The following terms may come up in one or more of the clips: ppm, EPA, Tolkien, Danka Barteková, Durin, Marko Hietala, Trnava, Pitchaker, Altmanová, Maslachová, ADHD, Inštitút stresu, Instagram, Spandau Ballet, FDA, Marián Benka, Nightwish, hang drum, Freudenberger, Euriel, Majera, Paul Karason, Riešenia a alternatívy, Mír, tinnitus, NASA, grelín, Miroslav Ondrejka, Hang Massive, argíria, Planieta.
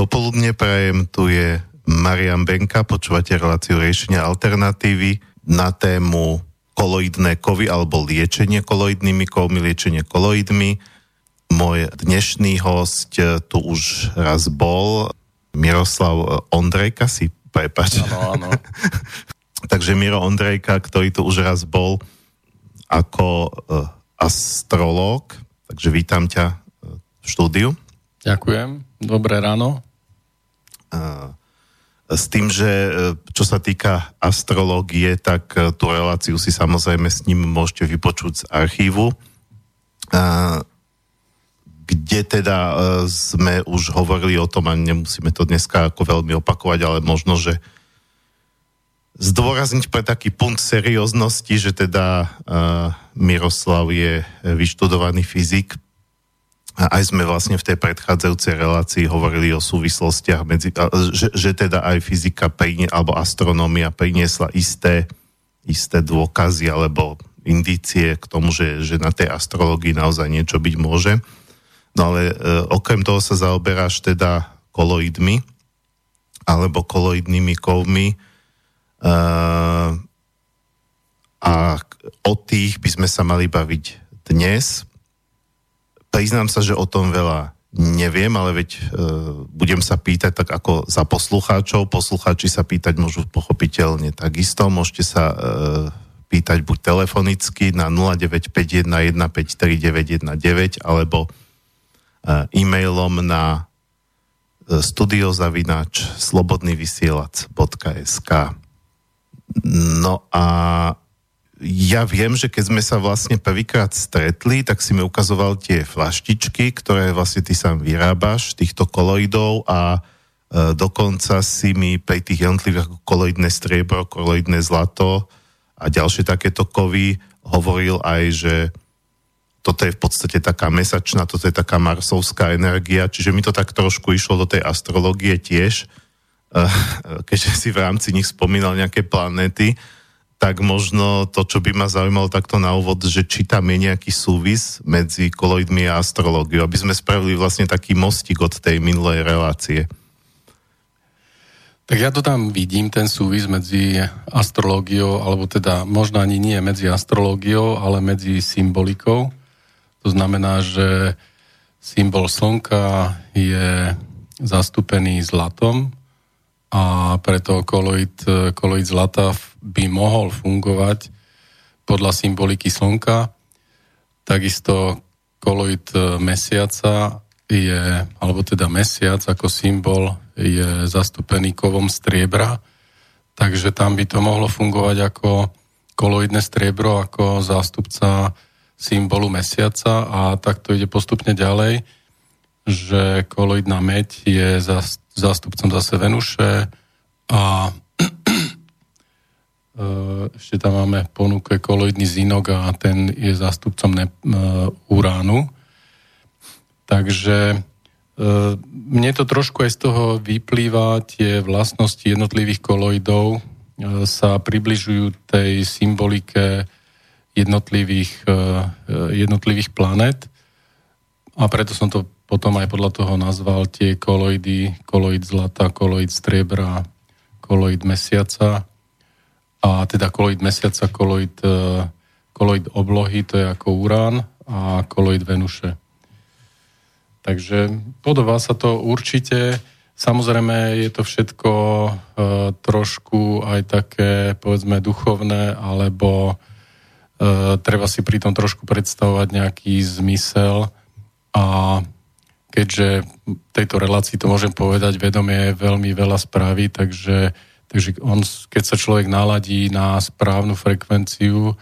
Dopoludne prajem, tu je Marián Benka, počúvate reláciu Riešenia alternatívy na tému koloidné kovy alebo liečenie koloidnými kovmi, liečenie koloidmi. Môj dnešný host tu už raz bol, Miroslav Ondrejka, si prepáč. Áno. Takže Miro Ondrejka, ktorý tu už raz bol ako astrológ, takže vítam ťa v štúdiu. Ďakujem, dobré ráno. S tým, že čo sa týka astrológie, tak tú reláciu si samozrejme s ním môžete vypočuť z archívu, kde teda sme už hovorili o tom a nemusíme to dneska ako veľmi opakovať, ale možno, že zdôrazniť pre taký punkt serióznosti, že teda Miroslav je vyštudovaný fyzik. A aj sme vlastne v tej predchádzajúcej relácii hovorili o súvislostiach, že teda aj fyzika alebo astronómia priniesla isté dôkazy alebo indície k tomu, že na tej astrológii naozaj niečo byť môže. No ale okrem toho sa zaoberáš teda koloidmi alebo koloidnými kovmi, a o tých by sme sa mali baviť dnes. Priznám sa, že o tom veľa neviem, ale veď budem sa pýtať tak ako za poslucháčov. Poslucháči sa pýtať môžu pochopiteľne takisto. Môžete sa pýtať buď telefonicky na 0951153919 alebo e-mailom na studio@slobodnyvysielac.sk. No a ja viem, že keď sme sa vlastne prvýkrát stretli, tak si mi ukazoval tie flaštičky, ktoré vlastne ty sám vyrábaš, týchto koloidov, a dokonca si mi pri tých jednotlivých koloidné striebro, koloidné zlato a ďalšie takéto kovy hovoril aj, že toto je v podstate taká mesačná, toto je taká marsovská energia, čiže mi to tak trošku išlo do tej astrológie tiež. Keďže si v rámci nich spomínal nejaké planéty, tak možno to, čo by ma zaujímalo takto na úvod, že či tam je nejaký súvis medzi koloidmi a astrológiou, aby sme spravili vlastne taký mostík od tej minulej relácie. Tak ja to tam vidím, ten súvis medzi astrológiou, alebo teda možno ani nie medzi astrológiou, ale medzi symbolikou. To znamená, že symbol slnka je zastúpený zlatom, a preto koloid zlata by mohol fungovať podľa symboliky slnka. Takisto koloid mesiaca je, alebo teda mesiac ako symbol je zastúpený kovom striebra, takže tam by to mohlo fungovať ako koloidné striebro, ako zástupca symbolu mesiaca, a tak to ide postupne ďalej, že koloidná meď je zástupcom zase Venuše a ešte tam máme ponuke koloidný zinok a ten je zástupcom Uránu. Takže mne to trošku aj z toho vyplýva, tie vlastnosti jednotlivých koloidov sa približujú tej symbolike jednotlivých planet, a preto som to potom aj podľa toho nazval tie koloidy, koloid zlata, koloid striebra, koloid mesiaca, a teda koloid mesiaca, koloid oblohy, to je ako Urán, a koloid Venuše. Takže podobá sa to určite. Samozrejme je to všetko trošku aj také, povedzme, duchovné, alebo treba si pri tom trošku predstavovať nejaký zmysel, a keďže v tejto relácii to môžem povedať, vedomie veľmi veľa spraví, takže on, keď sa človek naladí na správnu frekvenciu,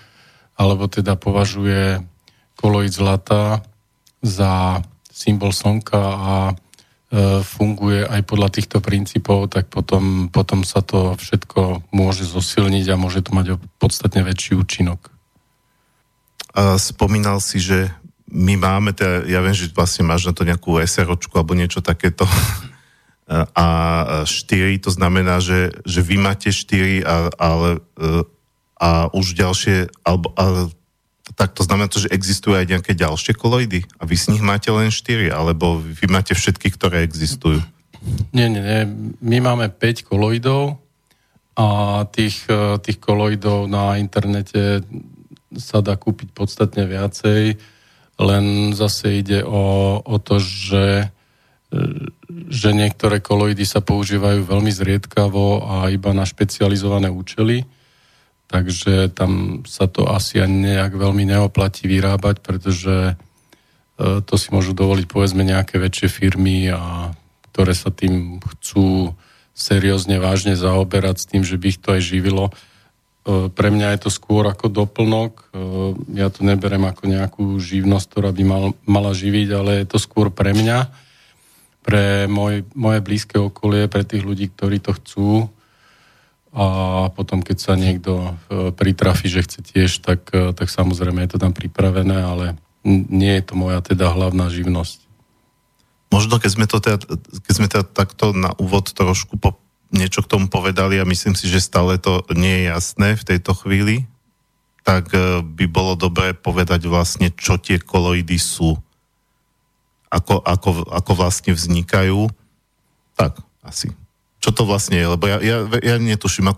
alebo teda považuje koloid zlata za symbol slnka a funguje aj podľa týchto princípov, tak potom sa to všetko môže zosilniť a môže to mať podstatne väčší účinok. A spomínal si, že my máme, teda, ja viem, že vlastne máš na to nejakú SROčku alebo niečo takéto, a 4, to znamená, že vy máte 4 a už ďalšie, alebo, a, tak to znamená to, že existujú aj nejaké ďalšie koloidy a vy s nich máte len 4, alebo vy máte všetky, ktoré existujú. Nie. My máme 5 koloidov a tých koloidov na internete sa dá kúpiť podstatne viacej, len zase ide o to, že niektoré koloidy sa používajú veľmi zriedkavo a iba na špecializované účely, takže tam sa to asi ani nejak veľmi neoplatí vyrábať, pretože to si môžu dovoliť povedzme nejaké väčšie firmy, a ktoré sa tým chcú seriózne, vážne zaoberať s tým, že by ich to aj živilo. Pre mňa je to skôr ako doplnok. Ja to neberem ako nejakú živnosť, ktorá by mala živiť, ale je to skôr pre mňa, pre moje blízke okolie, pre tých ľudí, ktorí to chcú. A potom, keď sa niekto pritrafi, že chce tiež, tak samozrejme je to tam pripravené, ale nie je to moja teda hlavná živnosť. Možno, keď sme teda takto na úvod trošku niečo k tomu povedali, a myslím si, že stále to nie je jasné v tejto chvíli, tak by bolo dobré povedať vlastne, čo tie koloidy sú. Ako vlastne vznikajú. Tak, asi. Čo to vlastne je? Lebo ja netuším.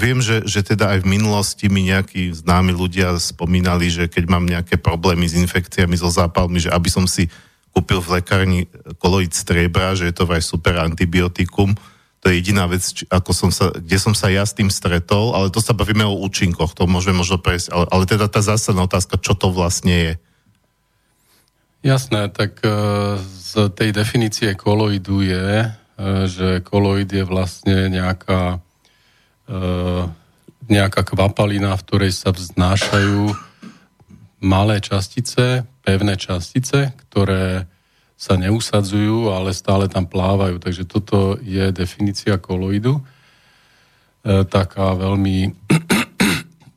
Viem, že teda aj v minulosti mi nejakí známi ľudia spomínali, že keď mám nejaké problémy s infekciami, so zápalmi, že aby som si kúpil v lekárni koloid striebra, že je to vraj super antibiotikum. To je jediná vec, kde som sa ja s tým stretol, ale to sa bavíme o účinkoch, to môžeme možno prejsť, ale teda tá zásadná otázka, čo to vlastne je? Jasné, tak z tej definície koloidu je, že koloid je vlastne nejaká kvapalina, v ktorej sa vznášajú malé častice, pevné častice, ktoré sa neusadzujú, ale stále tam plávajú. Takže toto je definícia koloidu. Taká veľmi,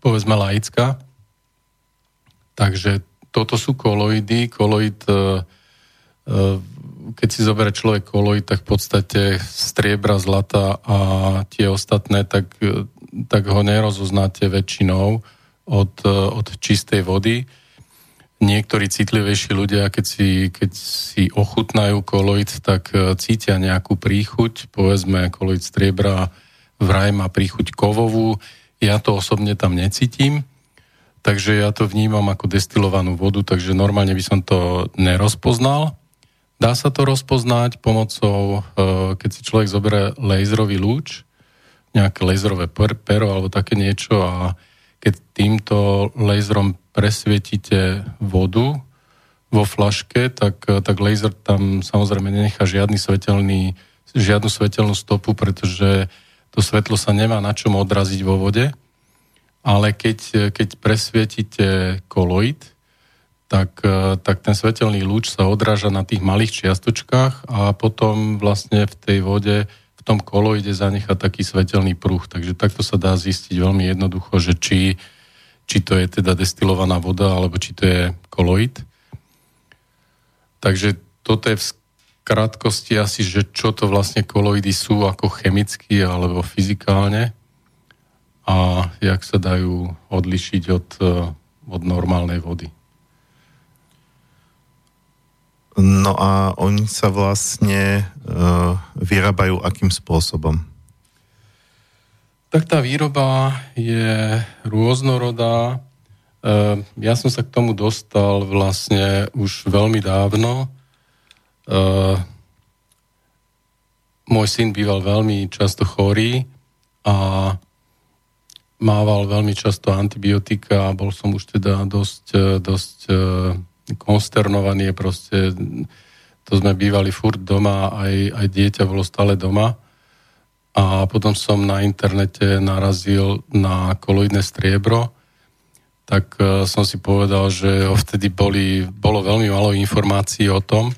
povedzme, laická. Takže toto sú koloidy. Koloid, keď si zoberie človek koloid, tak v podstate striebra, zlata a tie ostatné, tak ho nerozoznáte väčšinou od čistej vody. Niektorí citlivejší ľudia, keď si ochutnajú koloid, tak cítia nejakú príchuť. Povedzme, koloid striebra vraj má príchuť kovovú. Ja to osobne tam necítim, takže ja to vnímam ako destilovanú vodu, takže normálne by som to nerozpoznal. Dá sa to rozpoznať pomocou, keď si človek zoberie laserový lúč, nejaké laserové pero alebo také niečo, a keď týmto laserom presvietíte vodu vo flaške, tak laser tam samozrejme nenechá žiadnu svetelnú stopu, pretože to svetlo sa nemá na čom odraziť vo vode. Ale keď presvietíte koloid, tak ten svetelný lúč sa odráža na tých malých čiastočkách a potom vlastne v tej vode, v tom koloide zanechá taký svetelný pruh. Takže takto sa dá zistiť veľmi jednoducho, že či to je teda destilovaná voda, alebo či to je koloid. Takže toto je v krátkosti asi, že čo to vlastne koloidy sú ako chemicky alebo fyzikálne a jak sa dajú odlišiť od normálnej vody. No a oni sa vlastne vyrábajú akým spôsobom? Tak tá výroba je rôznorodá. Ja som sa k tomu dostal vlastne už veľmi dávno. Môj syn býval veľmi často chorý a mával veľmi často antibiotika a bol som už teda dosť konsternovaný. Proste to sme bývali furt doma, aj dieťa bolo stále doma. A potom som na internete narazil na koloidné striebro, tak som si povedal, že vtedy bolo veľmi málo informácií o tom,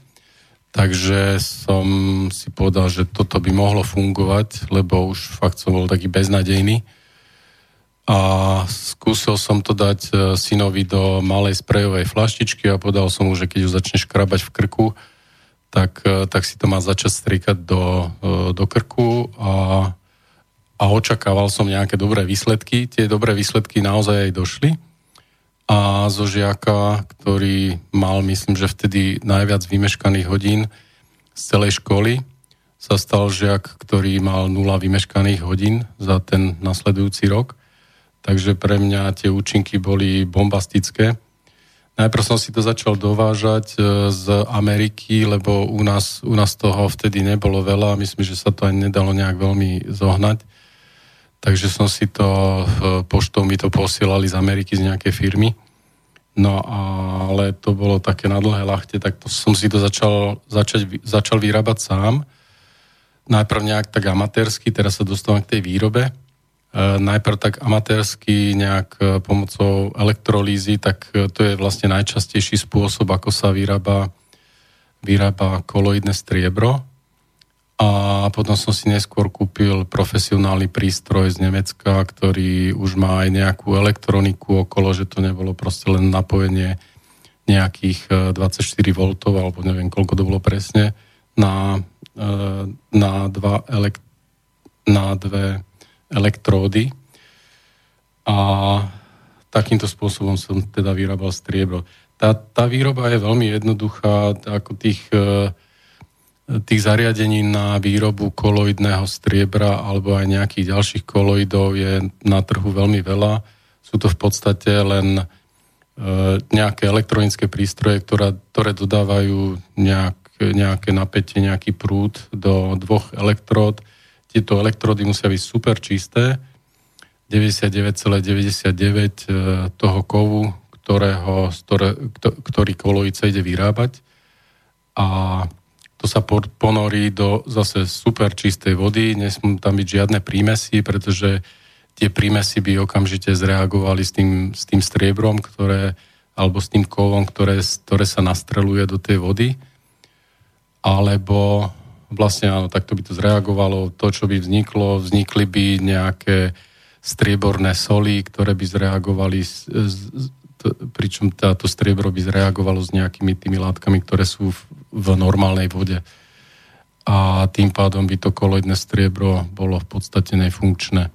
takže som si povedal, že toto by mohlo fungovať, lebo už fakt som bol taký beznadejný. A skúsil som to dať synovi do malej sprejovej flaštičky a povedal som mu, že keď ju začne škrabať v krku, tak si to má začať strikať do krku a očakával som nejaké dobré výsledky. Tie dobré výsledky naozaj aj došli. A zo žiaka, ktorý mal, myslím, že vtedy najviac vymeškaných hodín z celej školy, sa stal žiak, ktorý mal 0 vymeškaných hodín za ten nasledujúci rok. Takže pre mňa tie účinky boli bombastické. Najprv som si to začal dovážať z Ameriky, lebo u nás toho vtedy nebolo veľa. Myslím, že sa to ani nedalo nejak veľmi zohnať. Takže som si to poštou mi to posielali z Ameriky z nejakej firmy. No ale to bolo také na dlhé ľahte, tak som si to začal vyrábať sám. Najprv nejak tak amatérsky, teraz sa dostávam k tej výrobe. Najprv tak amatérsky, nejak pomocou elektrolízy, tak to je vlastne najčastejší spôsob, ako sa vyrába koloidné striebro. A potom som si neskôr kúpil profesionálny prístroj z Nemecka, ktorý už má aj nejakú elektroniku okolo, že to nebolo proste len napojenie nejakých 24 V, alebo neviem, koľko to bolo presne, na dve elektródy. A takýmto spôsobom som teda vyrábal striebro. Tá výroba je veľmi jednoduchá, ako tých zariadení na výrobu koloidného striebra alebo aj nejakých ďalších koloidov je na trhu veľmi veľa. Sú to v podstate len nejaké elektronické prístroje, ktoré dodávajú nejaké napätie, nejaký prúd do 2 elektród. Tieto elektródy musia byť super čisté. 99,99 toho kovu, ktorý koloid sa ide vyrábať. A to sa ponorí do zase super čistej vody, nesmú tam byť žiadne prímesy, pretože tie prímesy by okamžite zreagovali s tým striebrom, alebo s tým kovom, ktoré sa nastreluje do tej vody. Alebo vlastne áno, takto by to zreagovalo. To, čo by vzniklo, vznikli by nejaké strieborné soli, ktoré by zreagovali, pričom táto striebro by zreagovalo s nejakými tými látkami, ktoré sú v normálnej vode. A tým pádom by to koloidné striebro bolo v podstate nefunkčné.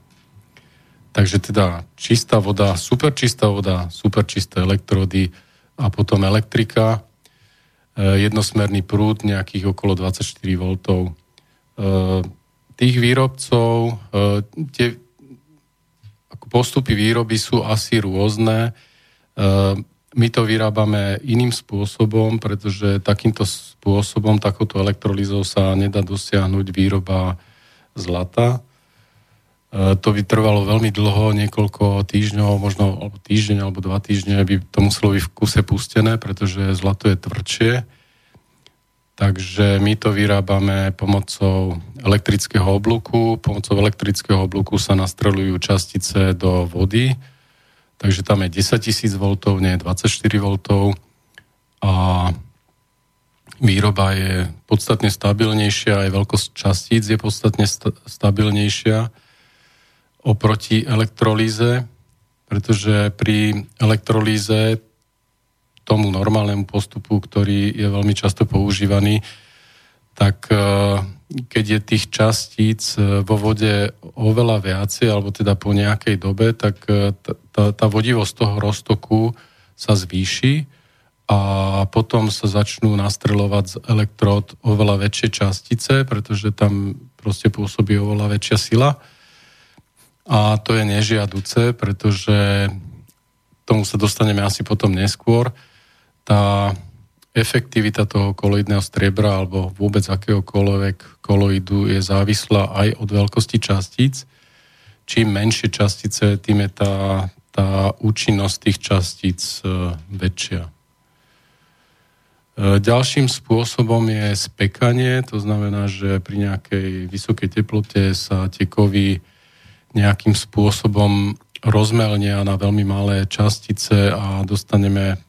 Takže teda čistá voda, super čisté elektrody a potom elektrika, jednosmerný prúd nejakých okolo 24 V. Tých výrobcov, tie postupy výroby sú asi rôzne. My to vyrábame iným spôsobom, pretože takýmto spôsobom, takouto elektrolízou sa nedá dosiahnuť výroba zlata. To by trvalo veľmi dlho, niekoľko týždňov, možno týždeň alebo 2 týždne by to muselo byť v kuse pustené, pretože zlato je tvrdšie. Takže my to vyrábame pomocou elektrického oblúku. Pomocou elektrického oblúku sa nastreľujú častice do vody, takže tam je 10 000 V, nie 24 V a výroba je podstatne stabilnejšia, aj veľkosť častíc je podstatne stabilnejšia oproti elektrolíze, pretože pri elektrolíze tomu normálnemu postupu, ktorý je veľmi často používaný, tak keď je tých častíc vo vode oveľa viacej, alebo teda po nejakej dobe, tak tá vodivosť toho roztoku sa zvýši a potom sa začnú nastreľovať z elektród oveľa väčšie častice, pretože tam proste pôsobí oveľa väčšia sila. A to je nežiaduce, pretože tomu sa dostaneme asi potom neskôr. Tá efektivita toho koloidného striebra alebo vôbec akéhokoľvek koloidu je závislá aj od veľkosti častíc. Čím menšie častice, tým je tá účinnosť tých častíc väčšia. Ďalším spôsobom je spekanie, to znamená, že pri nejakej vysokej teplote sa tie kovy nejakým spôsobom rozmelnia na veľmi malé častice a dostaneme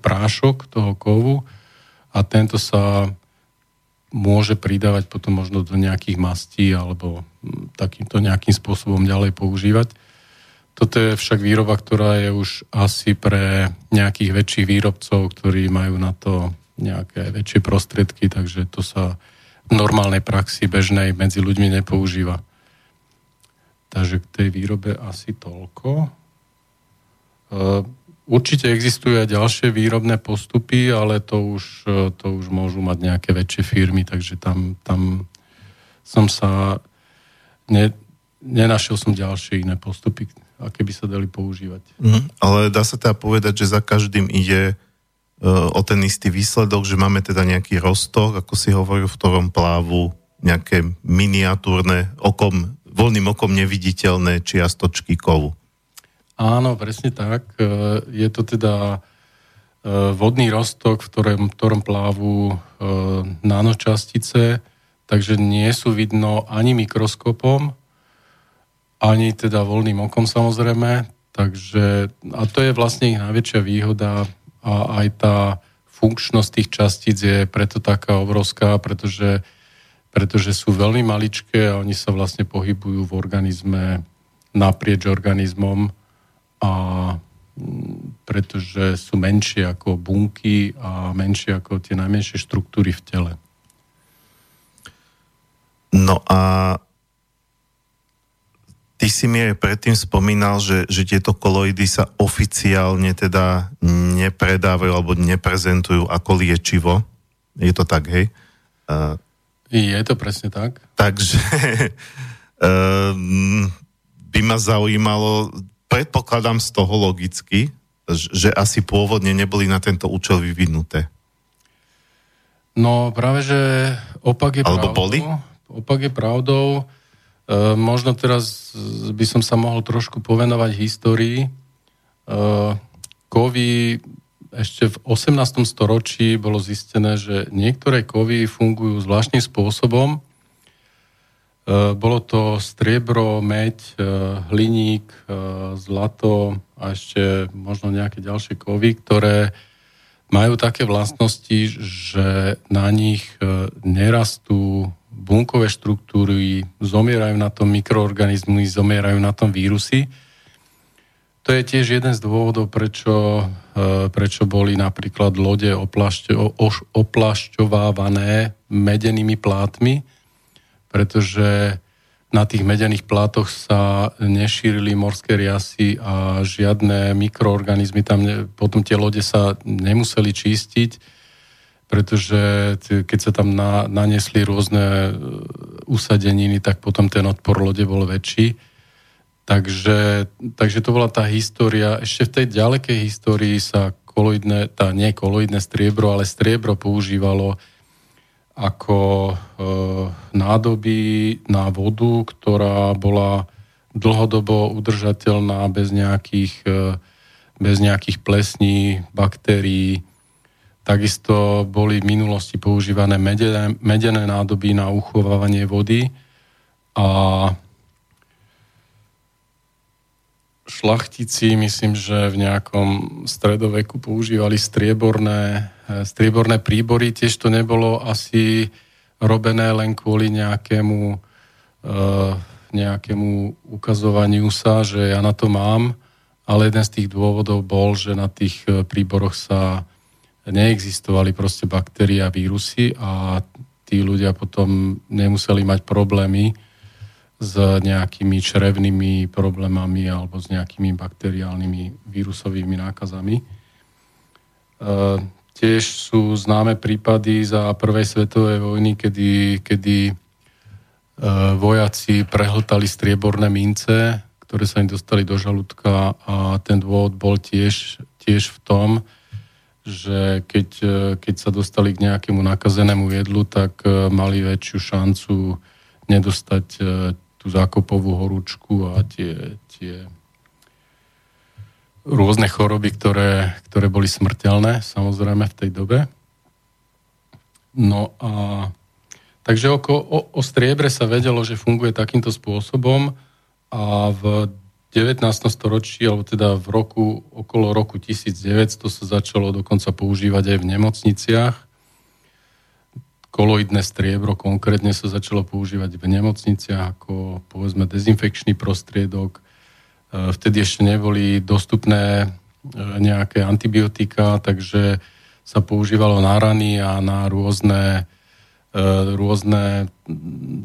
prášok toho kovu a tento sa môže pridávať potom možno do nejakých mastí alebo takýmto nejakým spôsobom ďalej používať. Toto je však výroba, ktorá je už asi pre nejakých väčších výrobcov, ktorí majú na to nejaké väčšie prostriedky, takže to sa v normálnej praxi bežnej medzi ľuďmi nepoužíva. Takže k tej výrobe asi toľko. Určite existujú aj ďalšie výrobné postupy, ale to už môžu mať nejaké väčšie firmy, takže tam som sa... Nenašiel som ďalšie iné postupy, aké by sa dali používať. Ale dá sa teda povedať, že za každým ide o ten istý výsledok, že máme teda nejaký roztok, ako si hovoril, v ktorom plávu nejaké miniatúrne, voľným okom neviditeľné čiastočky kovu. Áno, presne tak. Je to teda vodný roztok, v ktorom plávu nanočastice, takže nie sú vidno ani mikroskopom, ani teda voľným okom samozrejme. Takže, a to je vlastne ich najväčšia výhoda a aj tá funkčnosť tých častíc je preto taká obrovská, pretože sú veľmi maličké a oni sa vlastne pohybujú v organizme naprieč organizmom, a pretože sú menšie ako bunky a menšie ako tie najmenšie štruktúry v tele. No a ty si mi aj predtým spomínal, že tieto koloidy sa oficiálne teda nepredávajú alebo neprezentujú ako liečivo. Je to tak, hej? Je to presne tak. Takže by ma zaujímalo... Predpokladám z toho logicky, že asi pôvodne neboli na tento účel vyvinuté. No práve, že opak je pravdou. Alebo boli? Opak je pravdou. Možno teraz by som sa mohol trošku povenovať histórii. Kovy ešte v 18. storočí bolo zistené, že niektoré kovy fungujú zvláštnym spôsobom. Bolo to striebro, meď, hliník, zlato a ešte možno nejaké ďalšie kovy, ktoré majú také vlastnosti, že na nich nerastú bunkové štruktúry, zomierajú na tom mikroorganizmy, zomierajú na tom vírusy. To je tiež jeden z dôvodov, prečo boli napríklad lode oplašťovávané medenými plátmi, pretože na tých medených plátoch sa nešírili morské riasy a žiadne mikroorganizmy tam, potom tie lode sa nemuseli čistiť, pretože keď sa tam naniesli rôzne usadeniny, tak potom ten odpor lode bol väčší. Takže to bola tá história. Ešte v tej ďalekej histórii sa nie koloidné striebro, ale striebro používalo ako nádoby na vodu, ktorá bola dlhodobo udržateľná bez nejakých plesní, baktérií. Takisto boli v minulosti používané medené nádoby na uchovávanie vody a šlachtici, myslím, že v nejakom stredoveku používali strieborné príbory. Tiež to nebolo asi robené len kvôli nejakému ukazovaniu sa, že ja na to mám, ale jeden z tých dôvodov bol, že na tých príboroch sa neexistovali proste baktérie a vírusy a tí ľudia potom nemuseli mať problémy s nejakými črevnými problémami alebo s nejakými bakteriálnymi vírusovými nákazami. Tiež sú známe prípady za prvej svetovej vojny, kedy vojaci prehltali strieborné mince, ktoré sa im dostali do žalúdka, a ten dôvod bol tiež v tom, že keď sa dostali k nejakému nakazenému jedlu, tak mali väčšiu šancu nedostať tú zákopovú horúčku a tie rôzne choroby, ktoré boli smrteľné, samozrejme, v tej dobe. No a takže o striebre sa vedelo, že funguje takýmto spôsobom, a v 19. storočí, alebo teda okolo roku 1900 sa začalo dokonca používať aj v nemocniciach. Koloidné striebro konkrétne sa začalo používať v nemocniciach ako, povedzme, dezinfekčný prostriedok. Vtedy ešte neboli dostupné nejaké antibiotika, takže sa používalo na rany a na rôzne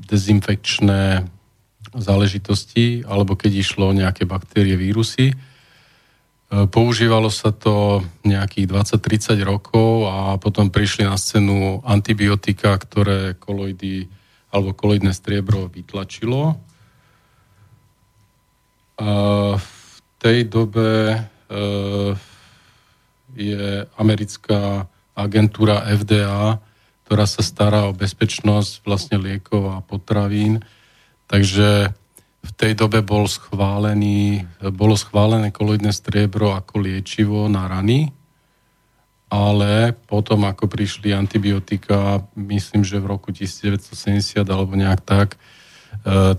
dezinfekčné záležitosti, alebo keď išlo o nejaké baktérie, vírusy. Používalo sa to nejakých 20-30 rokov a potom prišli na scénu antibiotika, ktoré koloidy alebo koloidné striebro vytlačilo. V tej dobe je americká agentúra FDA, ktorá sa stará o bezpečnosť vlastne liekov a potravín. Takže v tej dobe bolo schválené koloidné striebro ako liečivo na rany, ale potom, ako prišli antibiotika, myslím, že v roku 1970 alebo nejak tak,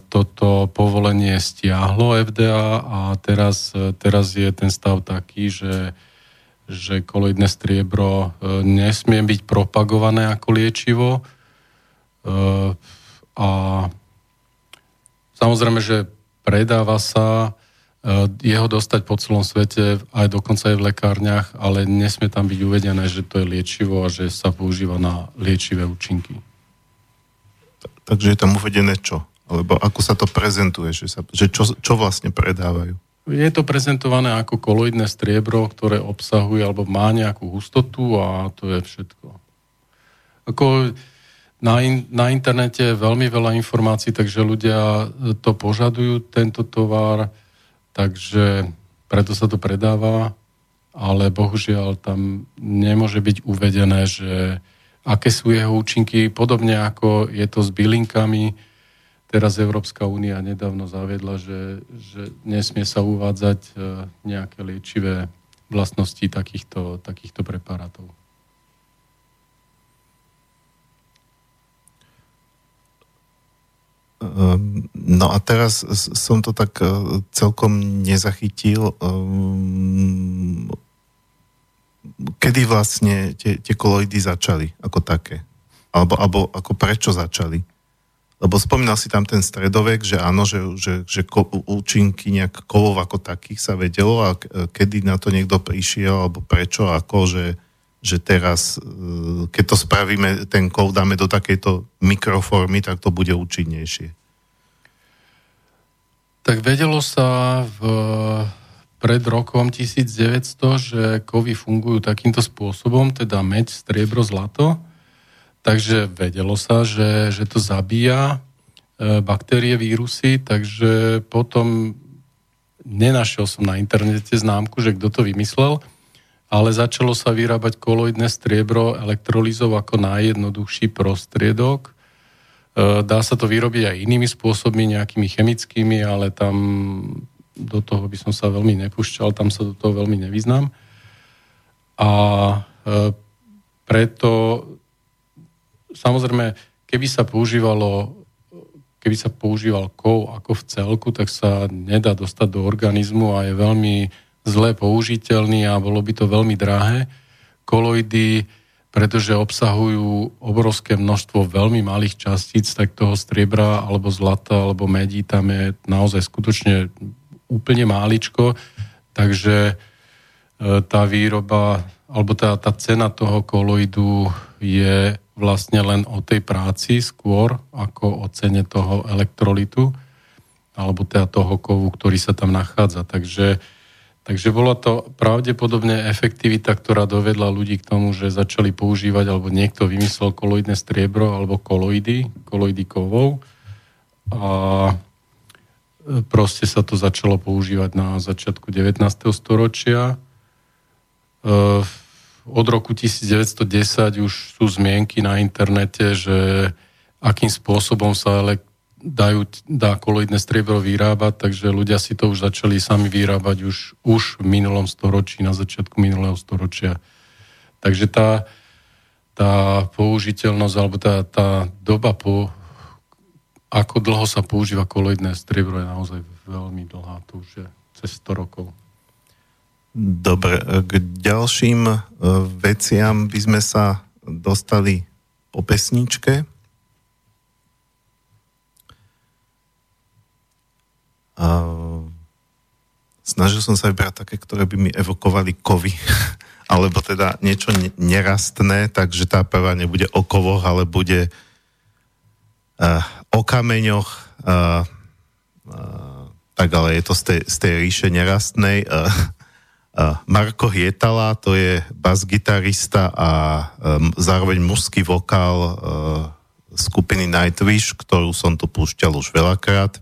toto povolenie stiahlo FDA a teraz je ten stav taký, že koloidné striebro nesmie byť propagované ako liečivo a samozrejme, že predáva sa, jeho dostať po celom svete, aj dokonca aj v lekárniach, ale nesmie tam byť uvedené, že to je liečivo a že sa používa na liečivé účinky. Takže je tam uvedené čo? Alebo ako sa to prezentuje? Čo vlastne predávajú? Je to prezentované ako koloidné striebro, ktoré obsahuje alebo má nejakú hustotu a to je všetko. Na internete je veľmi veľa informácií, takže ľudia to požadujú, tento tovar, takže preto sa to predáva, ale bohužiaľ tam nemôže byť uvedené, že aké sú jeho účinky, podobne ako je to s bylinkami. Teraz Európska únia nedávno zaviedla, že nesmie sa uvádzať nejaké liečivé vlastnosti takýchto preparátov. No a teraz som to tak celkom nezachytil. Kedy vlastne tie koloidy začali ako také? Alebo ako prečo začali? Lebo spomínal si tam ten stredovek, že áno, že účinky nejak kovov ako takých sa vedelo a kedy na to niekto prišiel alebo prečo, ako, že teraz, keď to spravíme, ten kov dáme do takejto mikroformy, tak to bude účinnejšie. Tak vedelo sa pred rokom 1900, že kovy fungujú takýmto spôsobom, teda meď, striebro, zlato. Takže vedelo sa, že to zabíja baktérie, vírusy, takže potom nenašiel som na internete známku, že kto to vymyslel, ale začalo sa vyrábať koloidné striebro elektrolízov ako najjednoduchší prostriedok. Dá sa to vyrobiť aj inými spôsobmi, nejakými chemickými, ale tam do toho by som sa veľmi nepúšťal, tam sa do toho veľmi nevyznám. A preto samozrejme, keby sa používal kov ako v celku, tak sa nedá dostať do organizmu a je veľmi zle použiteľný a bolo by to veľmi drahé. Koloidy, pretože obsahujú obrovské množstvo veľmi malých častíc, tak toho striebra alebo zlata alebo medí tam je naozaj skutočne úplne máličko, takže tá výroba alebo tá cena toho koloidu je vlastne len o tej práci skôr ako o cene toho elektrolitu alebo toho kovu, ktorý sa tam nachádza. Takže bola to pravdepodobne efektivita, ktorá dovedla ľudí k tomu, že začali používať, alebo niekto vymyslel koloidné striebro, alebo koloidy kovov. A proste sa to začalo používať na začiatku 19. storočia. Od roku 1910 už sú zmienky na internete, že akým spôsobom sa dá koloidné striebro vyrábať, takže ľudia si to už začali sami vyrábať už v minulom storočí, na začiatku minulého storočia. Takže tá použiteľnosť, alebo tá doba, ako dlho sa používa koloidné striebro, je naozaj veľmi dlhá, to už je cez 100 rokov. Dobre, k ďalším veciam by sme sa dostali po pesničke. A snažil som sa vybrať také, ktoré by mi evokovali kovy, alebo teda niečo nerastné, takže tá prvá nebude o kovoch, ale bude o kameňoch, tak ale je to z tej ríše nerastnej. Marko Hietala, to je basgitarista a zároveň mužský vokál skupiny Nightwish, ktorú som tu púšťal už veľakrát.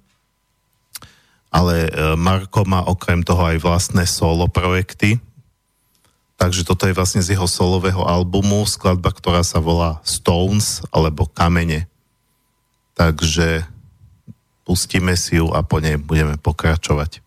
Ale Marko má okrem toho aj vlastné solo projekty. Takže toto je vlastne z jeho solového albumu skladba, ktorá sa volá Stones alebo Kamene. Takže pustíme si ju a po nej budeme pokračovať.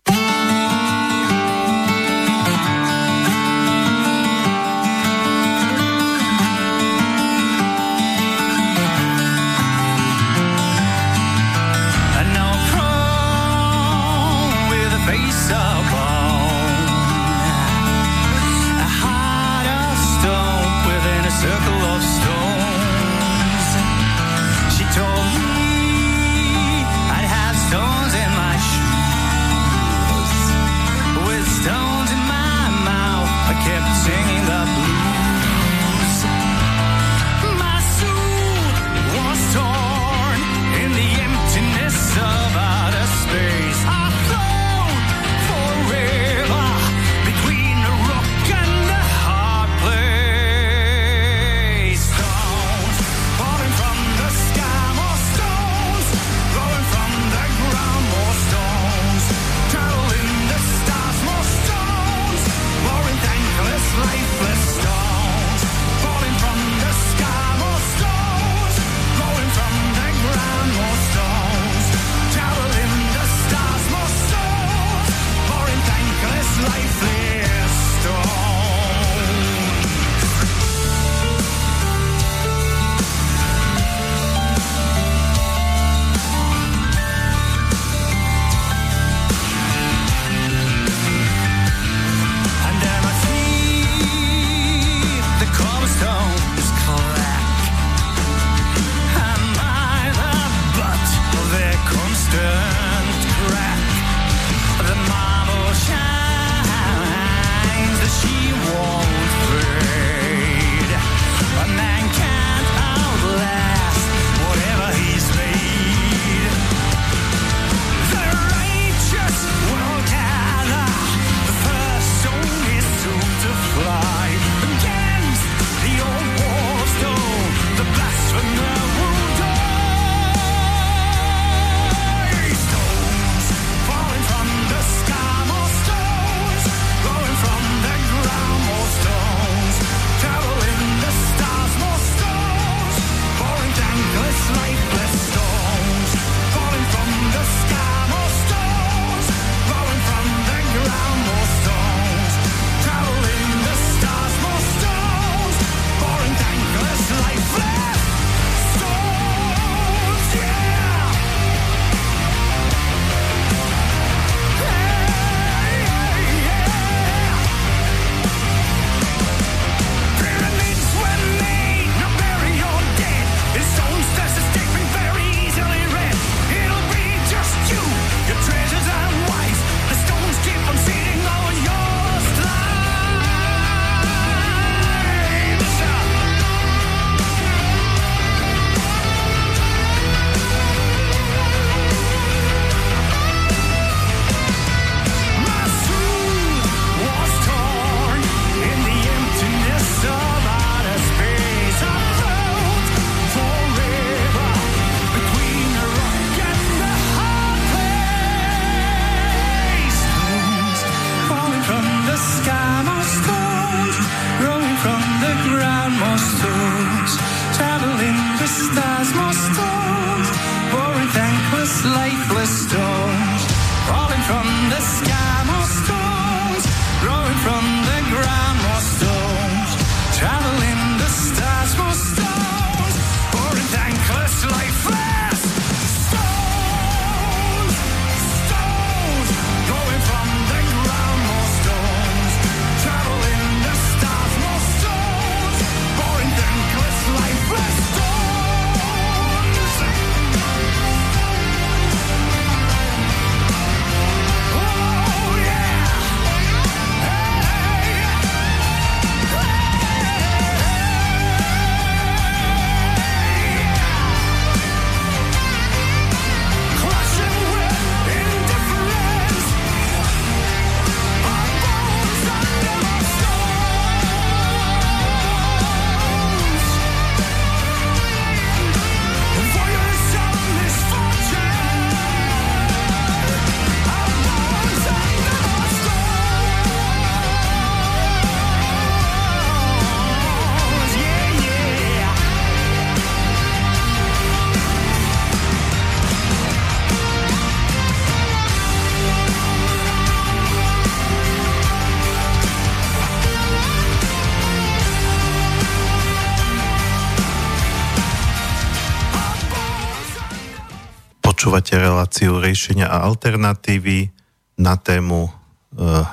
Počúvate reláciu Riešenia a alternatívy na tému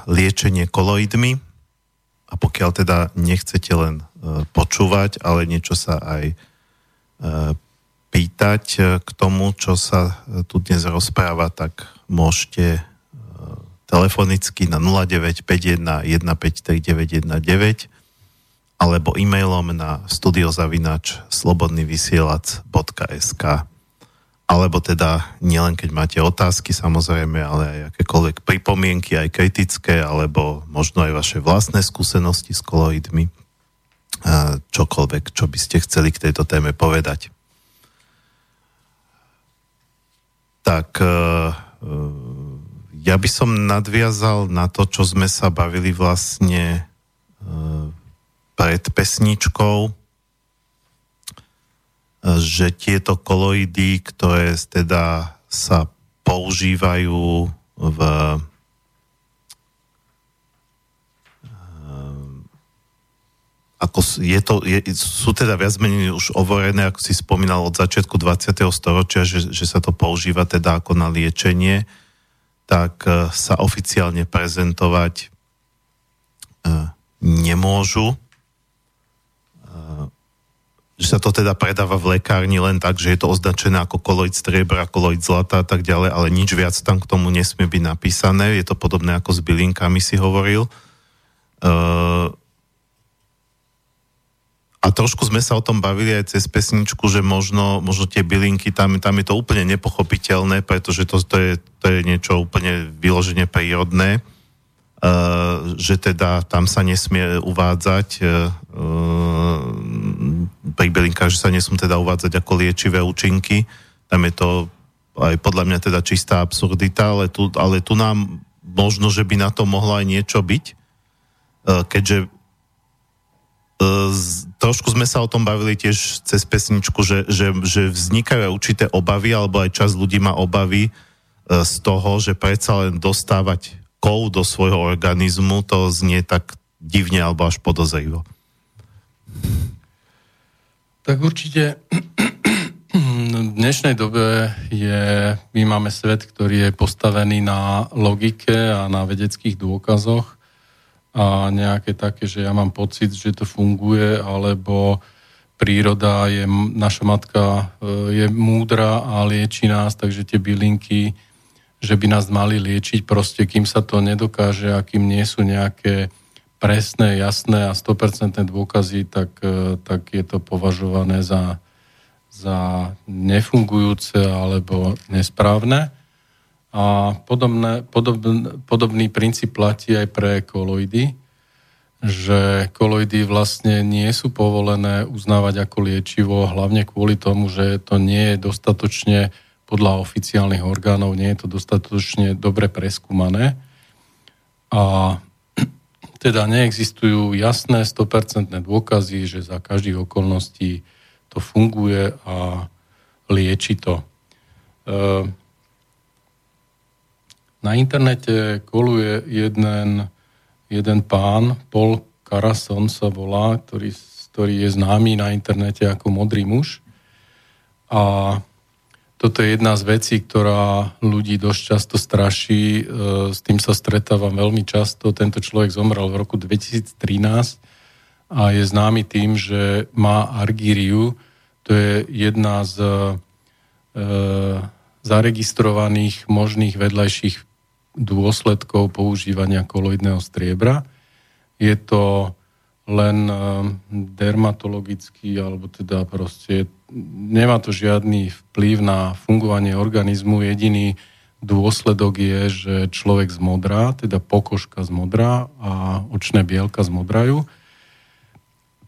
liečenie koloidmi. A pokiaľ teda nechcete len počúvať, ale niečo sa aj pýtať k tomu, čo sa tu dnes rozpráva, tak môžete telefonicky na 0951 153 919 alebo e-mailom na studio@slobodnyvysielac.sk. Alebo teda nielen keď máte otázky samozrejme, ale aj akékoľvek pripomienky, aj kritické, alebo možno aj vaše vlastné skúsenosti s koloidmi. Čokoľvek, čo by ste chceli k tejto téme povedať. Tak ja by som nadviazal na to, čo sme sa bavili vlastne pred pesničkou, že tieto koloidy, ktoré teda sa používajú sú teda viac menej už overené, ako si spomínal, od začiatku 20. storočia, že sa to používa teda ako na liečenie, tak sa oficiálne prezentovať nemôžu. Že sa to teda predáva v lekárni len tak, že je to označené ako koloid striebra, koloid zlata a tak ďalej, ale nič viac tam k tomu nesmie byť napísané. Je to podobné ako s bylinkami, si hovoril. A trošku sme sa o tom bavili aj cez pesničku, že možno tie bylinky, tam je to úplne nepochopiteľné, pretože to je niečo úplne vyložene prírodné, že teda tam sa nesmie uvádzať pri bylinkách, že sa nesmú teda uvádzať ako liečivé účinky. Tam je to aj podľa mňa teda čistá absurdita, ale tu nám možno, že by na to mohlo aj niečo byť, keďže trošku sme sa o tom bavili tiež cez pesničku, že vznikajú aj určité obavy, alebo aj časť ľudí má obavy z toho, že predsa len dostávať kov do svojho organizmu, to znie tak divne alebo až podozrivo. Tak určite v dnešnej dobe my máme svet, ktorý je postavený na logike a na vedeckých dôkazoch a nejaké také, že ja mám pocit, že to funguje, alebo príroda je, naša matka je múdra a lieči nás, takže tie bylinky, že by nás mali liečiť, proste kým sa to nedokáže a kým nie sú nejaké presné, jasné a 100% dôkazy, tak je to považované za nefungujúce alebo nesprávne. A podobný princíp platí aj pre koloidy, že koloidy vlastne nie sú povolené uznávať ako liečivo, hlavne kvôli tomu, že to nie je dostatočne podľa oficiálnych orgánov nie je to dostatočne dobre preskúmané a teda neexistujú jasné 100% dôkazy, že za každých okolností to funguje a lieči to. Na internete koluje jeden pán, Paul Karason sa volá, ktorý je známy na internete ako modrý muž a toto je jedna z vecí, ktorá ľudí dosť často straší. S tým sa stretávam veľmi často. Tento človek zomrel v roku 2013 a je známy tým, že má argíriu. To je jedna z zaregistrovaných možných vedľajších dôsledkov používania koloidného striebra. Je to len dermatologický, alebo teda proste nemá to žiadny vplyv na fungovanie organizmu. Jediný dôsledok je, že človek zmodrá, teda pokožka zmodrá a očné bielka zmodrajú.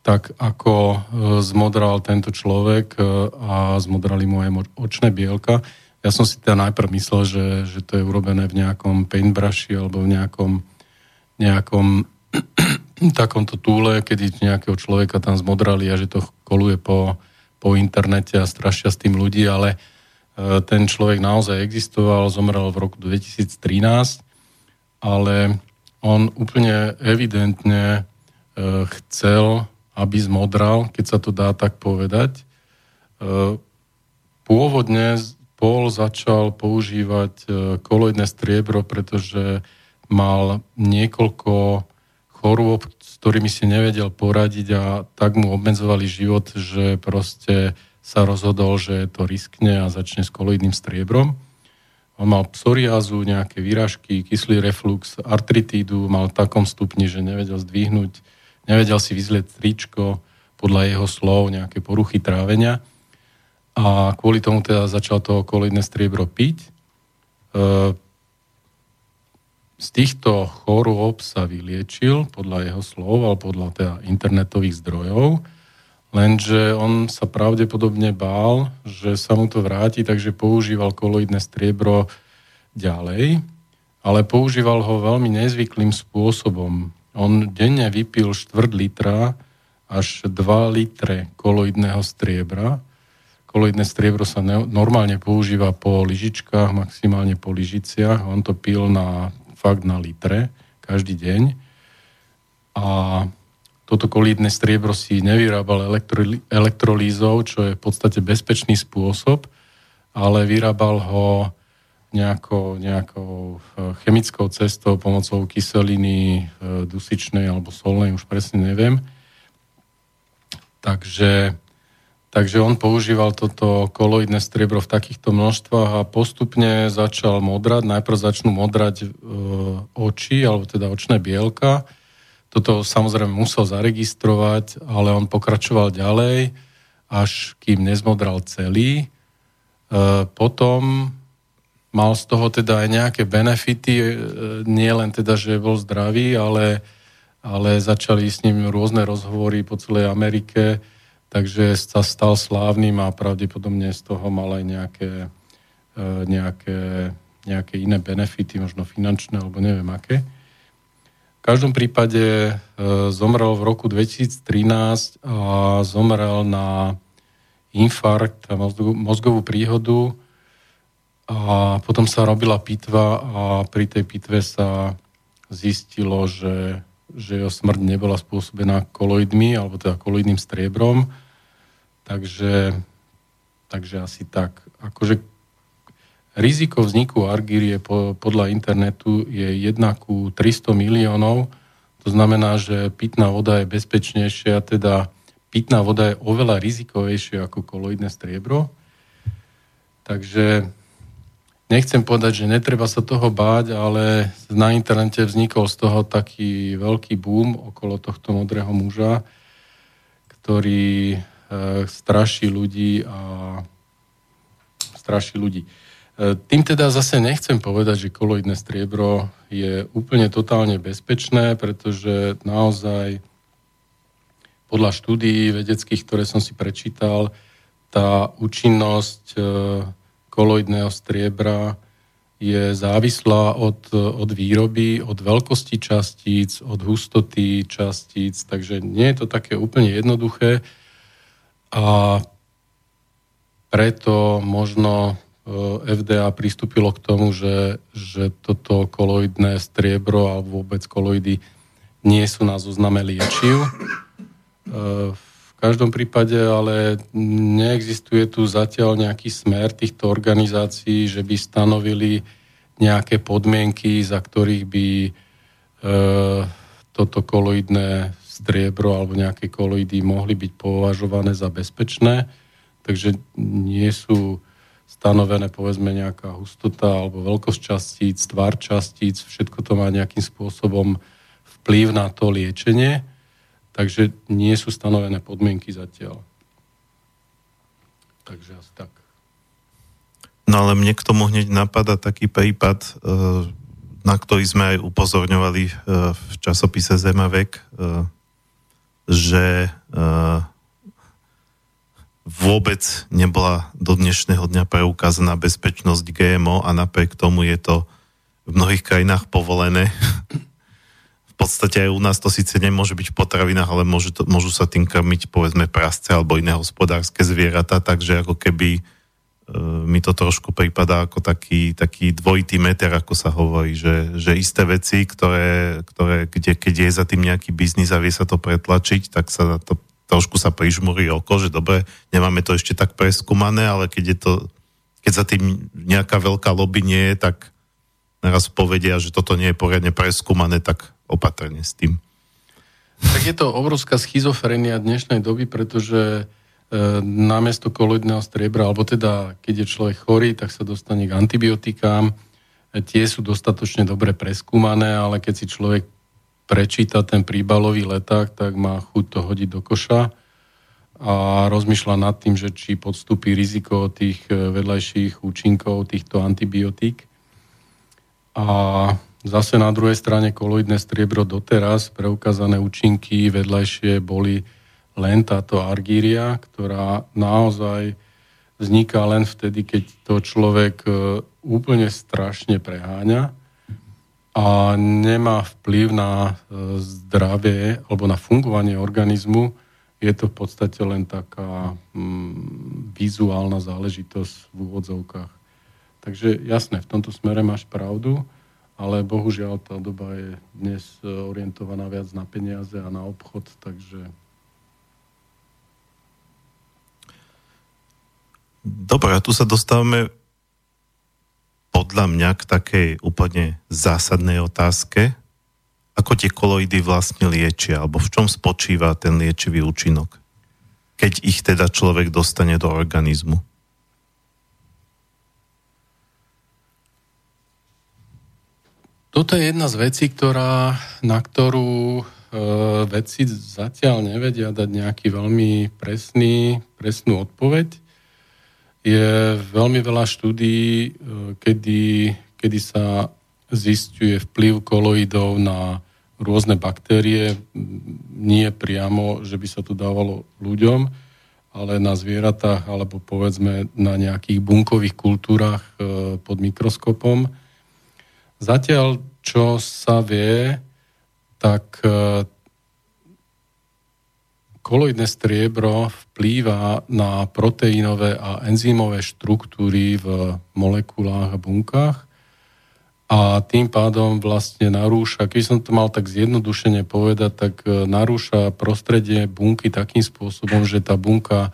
Tak ako zmodral tento človek a zmodrali mu aj očné bielka, ja som si teda najprv myslel, že to je urobené v nejakom paintbrushi alebo v nejakom takomto túle, kedy nejakého človeka tam zmodrali a že to koluje po internete a strašia s tým ľudí, ale ten človek naozaj existoval, zomrel v roku 2013, ale on úplne evidentne chcel, aby zmodral, keď sa to dá tak povedať. Pôvodne Paul začal používať koloidné striebro, pretože mal niekoľko chorôb, s ktorými si nevedel poradiť a tak mu obmedzovali život, že proste sa rozhodol, že to riskne a začne s koloidným striebrom. On mal psoriázu, nejaké výražky, kyslý reflux, artritídu, mal v takom stupni, že nevedel zdvihnúť, nevedel si vyzlieť tričko, podľa jeho slov nejaké poruchy trávenia. A kvôli tomu teda začal to koloidné striebro piť. Z týchto chorôb sa vyliečil, podľa jeho slov, ale podľa teda internetových zdrojov, lenže on sa pravdepodobne bál, že sa mu to vráti, takže používal koloidné striebro ďalej, ale používal ho veľmi nezvyklým spôsobom. On denne vypil 1/4 litra až 2 litre koloidného striebra. Koloidné striebro sa normálne používa po lyžičkách, maximálne po lyžiciach. On to pil na litre, každý deň. A toto koloidné striebro si nevyrábal elektrolízou, čo je v podstate bezpečný spôsob, ale vyrábal ho nejakou chemickou cestou pomocou kyseliny dusičnej alebo solnej, už presne neviem. Takže on používal toto koloidné striebro v takýchto množstvách a postupne začal modrať. Najprv začnú modrať oči, alebo teda očné bielka. Toto samozrejme musel zaregistrovať, ale on pokračoval ďalej, až kým nezmodral celý. Potom mal z toho teda aj nejaké benefity, nie len teda, že bol zdravý, ale začali s ním rôzne rozhovory po celej Amerike, takže sa stal slávnym a pravdepodobne z toho mal aj nejaké iné benefity, možno finančné, alebo neviem aké. V každom prípade zomrel v roku 2013 a zomrel na infarkt, mozgovú príhodu a potom sa robila pitva a pri tej pitve sa zistilo, že jeho smrť nebola spôsobená koloidmi, alebo teda koloidným striebrom. Takže asi tak. Akože riziko vzniku argírie podľa internetu je 1:300 miliónov. To znamená, že pitná voda je bezpečnejšia, teda pitná voda je oveľa rizikovejšia ako koloidné striebro. Takže nechcem povedať, že netreba sa toho báť, ale na internete vznikol z toho taký veľký boom okolo tohto modrého muža, ktorý straší ľudí. Tým teda zase nechcem povedať, že koloidné striebro je úplne totálne bezpečné, pretože naozaj podľa štúdií vedeckých, ktoré som si prečítal, tá účinnosť koloidného striebra je závislá od výroby, od veľkosti častíc, od hustoty častíc, takže nie je to také úplne jednoduché a preto možno FDA pristúpilo k tomu, že toto koloidné striebro alebo vôbec koloidy nie sú na zozname liečiv. V každom prípade ale neexistuje tu zatiaľ nejaký smer týchto organizácií, že by stanovili nejaké podmienky, za ktorých by toto koloidné striebro alebo nejaké koloidy mohli byť považované za bezpečné. Takže nie sú stanovené povedzme nejaká hustota alebo veľkosť častíc, tvar častíc, všetko to má nejakým spôsobom vplyv na to liečenie. Takže nie sú stanovené podmienky zatiaľ. Takže asi tak. No ale mne k tomu hneď napadá taký prípad, na ktorý sme aj upozorňovali v časopise Zem a vek, že vôbec nebola do dnešného dňa preukázaná bezpečnosť GMO a napriek tomu je to v mnohých krajinách povolené. V podstate aj u nás to síce nemôže byť v potravinách, ale môžu sa tým krmiť povedzme prasce alebo iné hospodárske zvieratá, takže ako keby mi to trošku prípadá ako taký dvojitý meter, ako sa hovorí, že isté veci, ktoré keď je za tým nejaký biznis a vie sa to pretlačiť, tak sa to trošku prižmúri oko, že dobre, nemáme to ešte tak preskúmané, ale keď je to keď za tým nejaká veľká lobby nie je, tak naraz povedia, že toto nie je poriadne preskúmané, tak opatrne s tým. Tak je to obrovská schizofrenia dnešnej doby, pretože namiesto koloidného striebra, alebo teda, keď je človek chorý, tak sa dostane k antibiotikám. Tie sú dostatočne dobre preskúmané, ale keď si človek prečíta ten príbalový leták, tak má chuť to hodiť do koša a rozmýšľa nad tým, že či podstúpi riziko tých vedľajších účinkov týchto antibiotík. A zase na druhej strane koloidné striebro doteraz preukázané účinky vedľajšie boli len táto argíria, ktorá naozaj vzniká len vtedy, keď to človek úplne strašne preháňa a nemá vplyv na zdravie alebo na fungovanie organizmu. Je to v podstate len taká vizuálna záležitosť v úvodzovkách. Takže jasné, v tomto smere máš pravdu, ale bohužiaľ tá doba je dnes orientovaná viac na peniaze a na obchod, takže... Dobre, a tu sa dostávame podľa mňa k takej úplne zásadnej otázke, ako tie koloidy vlastne liečia, alebo v čom spočíva ten liečivý účinok, keď ich teda človek dostane do organizmu? Toto je jedna z vecí, na ktorú vedci zatiaľ nevedia dať nejaký veľmi presnú odpoveď. Je veľmi veľa štúdií, kedy sa zisťuje vplyv koloidov na rôzne baktérie, nie priamo, že by sa to dávalo ľuďom, ale na zvieratách, alebo povedzme na nejakých bunkových kultúrach pod mikroskopom. Zatiaľ, čo sa vie, tak koloidné striebro vplýva na proteínové a enzymové štruktúry v molekulách a bunkách, a tým pádom vlastne narúša, keby som to mal tak zjednodušene povedať, tak narúša prostredie bunky takým spôsobom, že tá bunka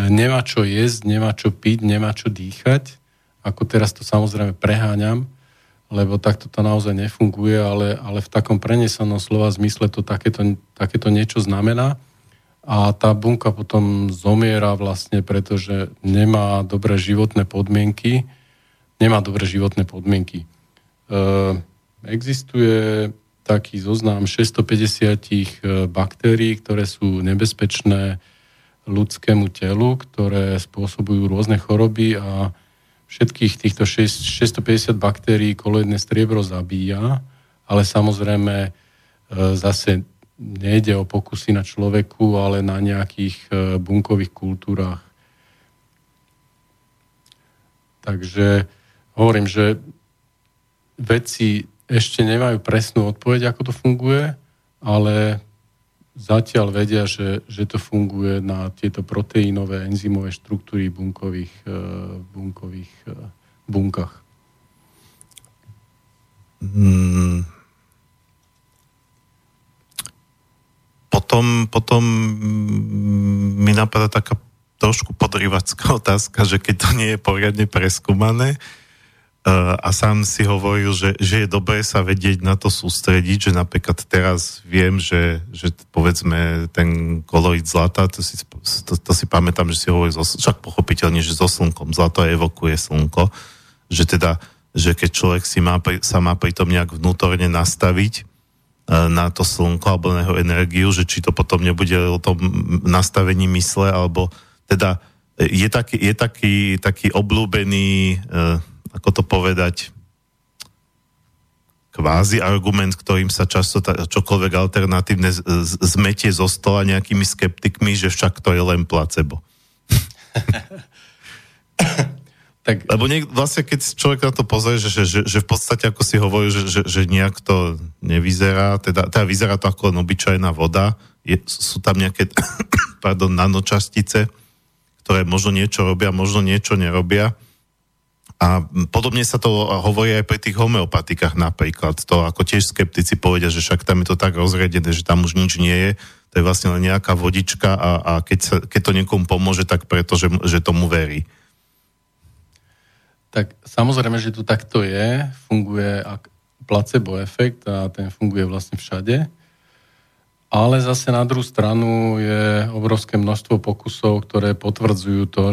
nemá čo jesť, nemá čo piť, nemá čo dýchať. Ako teraz to samozrejme preháňam, lebo takto to naozaj nefunguje, ale v takom prenesenom slova zmysle to takéto niečo znamená. A tá bunka potom zomiera vlastne, pretože nemá dobré životné podmienky. Existuje taký zoznam 650 baktérií, ktoré sú nebezpečné ľudskému telu, ktoré spôsobujú rôzne choroby, a všetkých týchto 650 baktérií koloidné striebro zabíja, ale samozrejme zase nejde o pokusy na človeku, ale na nejakých bunkových kultúrach. Takže hovorím, že vedci ešte nemajú presnú odpoveď, ako to funguje, ale zatiaľ vedia, že to funguje na tieto proteínové, enzymové štruktúry v bunkových bunkách. Potom mi napadá taká trošku podrývacká otázka, že keď to nie je poriadne preskúmané, a sám si hovoril, že je dobré sa vedieť na to sústrediť, že napríklad teraz viem, že povedzme ten koloid zlata, to si pamätám, že si hovoril, však pochopiteľne, že so slnkom, zlato evokuje slnko, že teda, že keď človek sa má pritom nejak vnútorne nastaviť na to slnko alebo na jeho energiu, že či to potom nebude o tom nastavení mysle, alebo teda je taký obľúbený... ako to povedať, kvázi argument, ktorým sa často čokoľvek alternatívne zmetie zo stola nejakými skeptikmi, že však to je len placebo. Tak... Lebo vlastne, keď človek na to pozrie, že v podstate, ako si hovorí, že nejak to nevyzerá, teda vyzerá to ako obyčajná voda, sú tam nejaké nanočastice, ktoré možno niečo robia, možno niečo nerobia. A podobne sa to hovorí aj pri tých homeopatikách napríklad. To ako tiež skeptici povedia, že však tam je to tak rozriedené, že tam už nič nie je. To je vlastne len nejaká vodička a keď to niekomu pomôže, tak preto, že tomu verí. Tak samozrejme, že to takto je. Funguje placebo efekt a ten funguje vlastne všade. Ale zase na druhú stranu je obrovské množstvo pokusov, ktoré potvrdzujú to,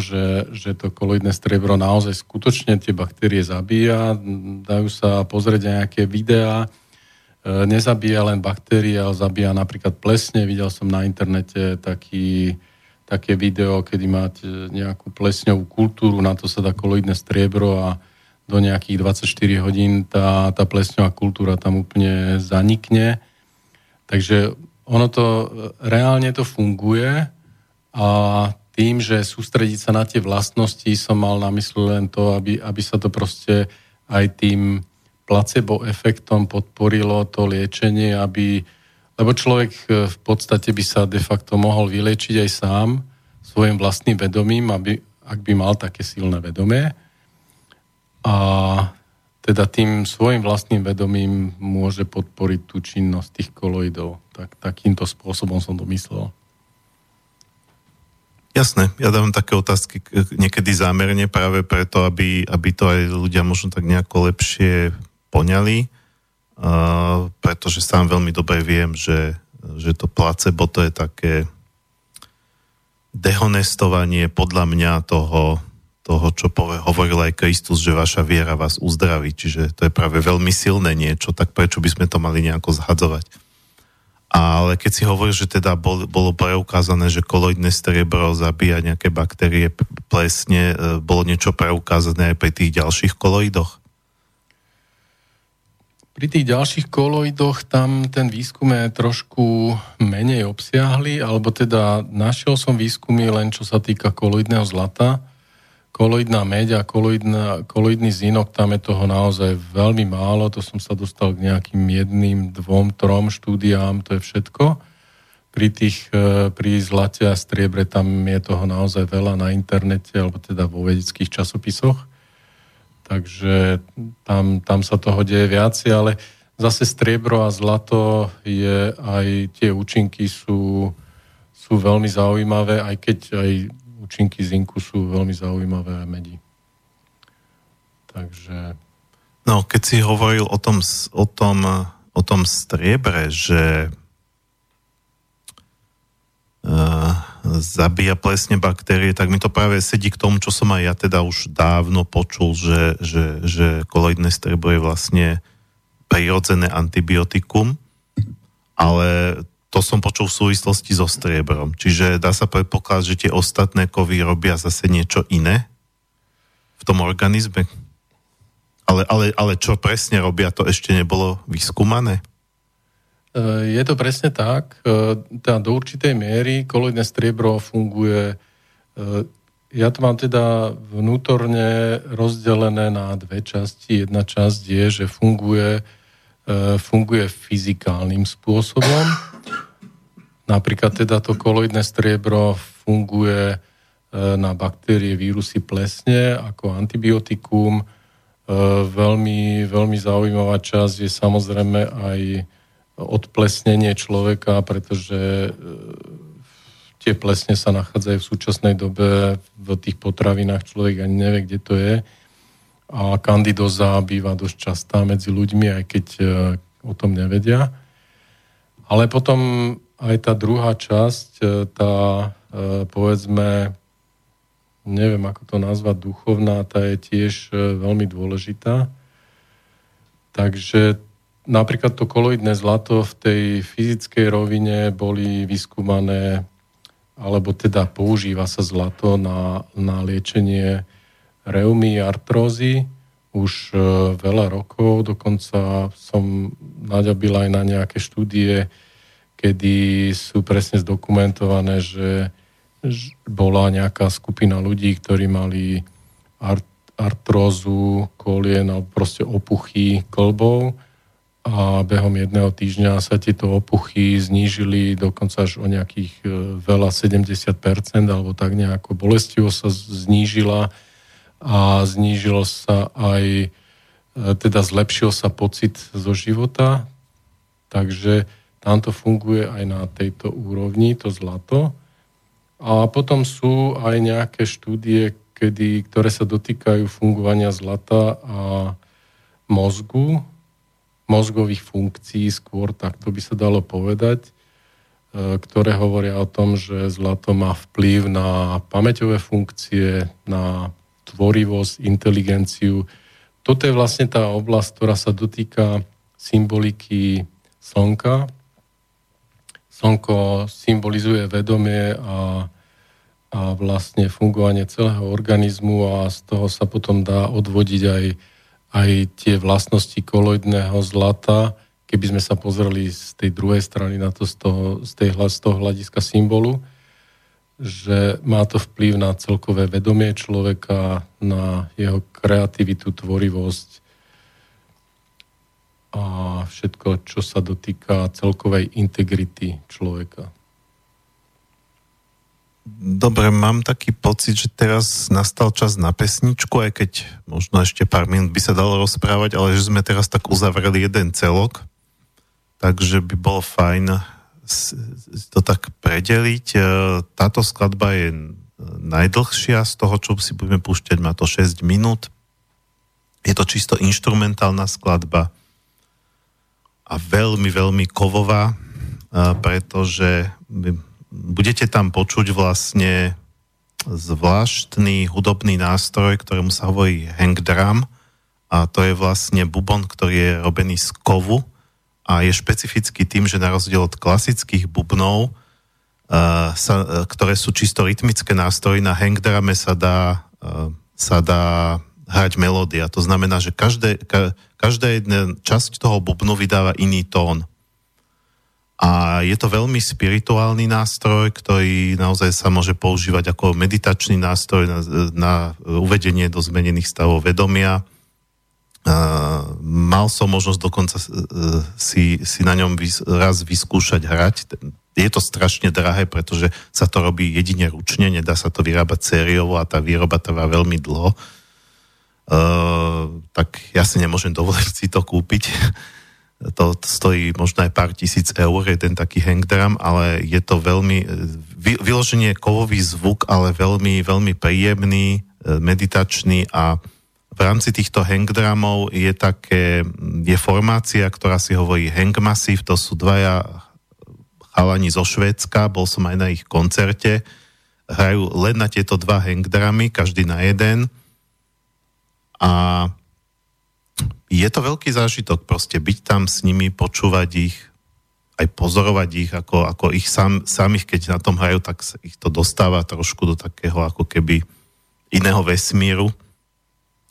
že to koloidné striebro naozaj skutočne tie baktérie zabíja. Dajú sa pozrieť na nejaké videá. Nezabíja len baktérie, ale zabíja napríklad plesne. Videl som na internete také video, kedy máte nejakú plesňovú kultúru, na to sa dá koloidné striebro a do nejakých 24 hodín tá plesňová kultúra tam úplne zanikne. Takže ono to, reálne to funguje a tým, že sústrediť sa na tie vlastnosti, som mal na mysli len to, aby sa to proste aj tým placebo efektom podporilo to liečenie, lebo človek v podstate by sa de facto mohol vylečiť aj sám svojim vlastným vedomím, ak by mal také silné vedomie. A teda tým svojim vlastným vedomím môže podporiť tú činnosť tých koloidov. Takýmto spôsobom som to myslel. Jasné, ja dávam také otázky niekedy zámerne práve preto, aby to aj ľudia možno tak nejako lepšie poňali, pretože sám veľmi dobre viem, že to placebo to je také dehonestovanie podľa mňa toho, čo hovoril aj Kristus, že vaša viera vás uzdraví. Čiže to je práve veľmi silné niečo, tak prečo by sme to mali nejako zhadzovať? Ale keď si hovoríš, že teda bolo preukázané, že koloidné striebro zabíja nejaké baktérie plesne, bolo niečo preukázané aj pri tých ďalších koloidoch? Pri tých ďalších koloidoch tam ten výskum je trošku menej obsiahly, alebo teda našiel som výskumy len čo sa týka koloidného zlata, koloidná meď a koloidný zinok, tam je toho naozaj veľmi málo, to som sa dostal k nejakým 1, 2, 3 štúdiám, to je všetko. Pri zlate a striebre tam je toho naozaj veľa na internete, alebo teda vo vedeckých časopisoch. Takže tam sa toho deje viacej, ale zase striebro a zlato je aj tie účinky sú veľmi zaujímavé, aj keď aj účinky zinku sú veľmi zaujímavé medí. Takže... No, keď si hovoril o tom striebre, že zabíja plesne baktérie, tak mi to práve sedí k tomu, čo som aj ja teda už dávno počul, že koloidné striebro je vlastne prirodzené antibiotikum, ale to som počul v súvislosti so striebrom. Čiže dá sa predpokladať, že tie ostatné kovy robia zase niečo iné v tom organizme? Ale čo presne robia, to ešte nebolo vyskúmané? Je to presne tak. Teda do určitej miery koloidné striebro funguje. Ja to mám teda vnútorne rozdelené na dve časti. Jedna časť je, že funguje fyzikálnym spôsobom. Napríklad teda to koloidné striebro funguje na baktérie, vírusy, plesne ako antibiotikum. Veľmi, veľmi zaujímavá časť je samozrejme aj odplesnenie človeka, pretože tie plesne sa nachádzajú v súčasnej dobe v tých potravinách, človek ani nevie, kde to je. A kandidoza býva dosť častá medzi ľuďmi, aj keď o tom nevedia. Ale potom aj tá druhá časť, tá, povedzme, neviem, ako to nazvať, duchovná, tá je tiež veľmi dôležitá. Takže napríklad to koloidné zlato v tej fyzickej rovine boli vyskúmané, alebo teda používa sa zlato na liečenie reumy, artrózy už veľa rokov. Dokonca som naďabil aj na nejaké štúdie, kedy sú presne zdokumentované, že bola nejaká skupina ľudí, ktorí mali artrózu kolien alebo proste opuchy kĺbov a behom jedného týždňa sa tieto opuchy znížili dokonca až o nejakých veľa 70% alebo tak nejako bolestivo sa znížila a znížilo sa aj, teda zlepšil sa pocit zo života, takže tam to funguje aj na tejto úrovni, to zlato. A potom sú aj nejaké štúdie, ktoré sa dotýkajú fungovania zlata a mozgu, mozgových funkcií skôr, tak to by sa dalo povedať, ktoré hovoria o tom, že zlato má vplyv na pamäťové funkcie, na tvorivosť, inteligenciu. Toto je vlastne tá oblasť, ktorá sa dotýka symboliky slnka. Slnko symbolizuje vedomie a vlastne fungovanie celého organizmu a z toho sa potom dá odvodiť aj tie vlastnosti koloidného zlata, keby sme sa pozreli z tej druhej strany na to z toho hľadiska symbolu, že má to vplyv na celkové vedomie človeka, na jeho kreativitu, tvorivosť a všetko, čo sa dotýka celkovej integrity človeka. Dobre, mám taký pocit, že teraz nastal čas na pesničku, aj keď možno ešte pár minút by sa dalo rozprávať, ale že sme teraz tak uzavreli jeden celok, takže by bolo fajn to tak predeliť. Táto skladba je najdlhšia z toho, čo si budeme púšťať, má to 6 minút. Je to čisto inštrumentálna skladba a veľmi, veľmi kovová, pretože budete tam počuť vlastne zvláštny hudobný nástroj, ktorému sa hovorí hang drum, a to je vlastne bubon, ktorý je robený z kovu. A je špecifický tým, že na rozdiel od klasických bubnov, ktoré sú čisto rytmické nástroje, na hang drume sa dá hrať melódia. To znamená, že každá jedna časť toho bubnu vydáva iný tón. A je to veľmi spirituálny nástroj, ktorý naozaj sa môže používať ako meditačný nástroj na uvedenie do zmenených stavov vedomia. Mal som možnosť dokonca si na ňom raz vyskúšať hrať. Je to strašne drahé, pretože sa to robí jedine ručne, nedá sa to vyrábať sériovo a tá výroba trvá veľmi dlho. Tak ja si nemôžem dovoliť si to kúpiť. To stojí možno aj pár tisíc eur, jeden taký hang drum, ale je to veľmi vyloženie kovový zvuk, ale veľmi, veľmi príjemný, meditačný. A v rámci týchto hangdramov je formácia, ktorá si hovorí Hang Massive, to sú dvaja chalani zo Švédska, bol som aj na ich koncerte, hrajú len na tieto dva hangdramy, každý na jeden, a je to veľký zážitok proste byť tam s nimi, počúvať ich, aj pozorovať ich, ako ich samých, keď na tom hrajú, tak ich to dostáva trošku do takého ako keby iného vesmíru.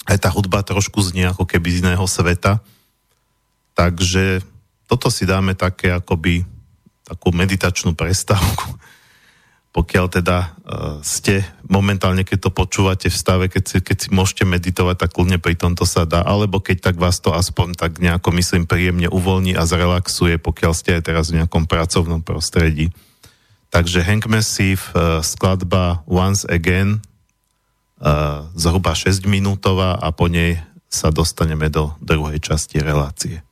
Aj tá hudba trošku znie ako keby z iného sveta. Takže toto si dáme také akoby takú meditačnú prestávku. Pokiaľ teda ste momentálne, keď to počúvate v stave, keď si môžete meditovať, tak kľudne pri tomto sa dá. Alebo keď tak vás to aspoň tak nejako, myslím, príjemne uvoľní a zrelaxuje, pokiaľ ste aj teraz v nejakom pracovnom prostredí. Takže Hang Massive, skladba Once Again, zhruba 6-minútová, a po nej sa dostaneme do druhej časti relácie.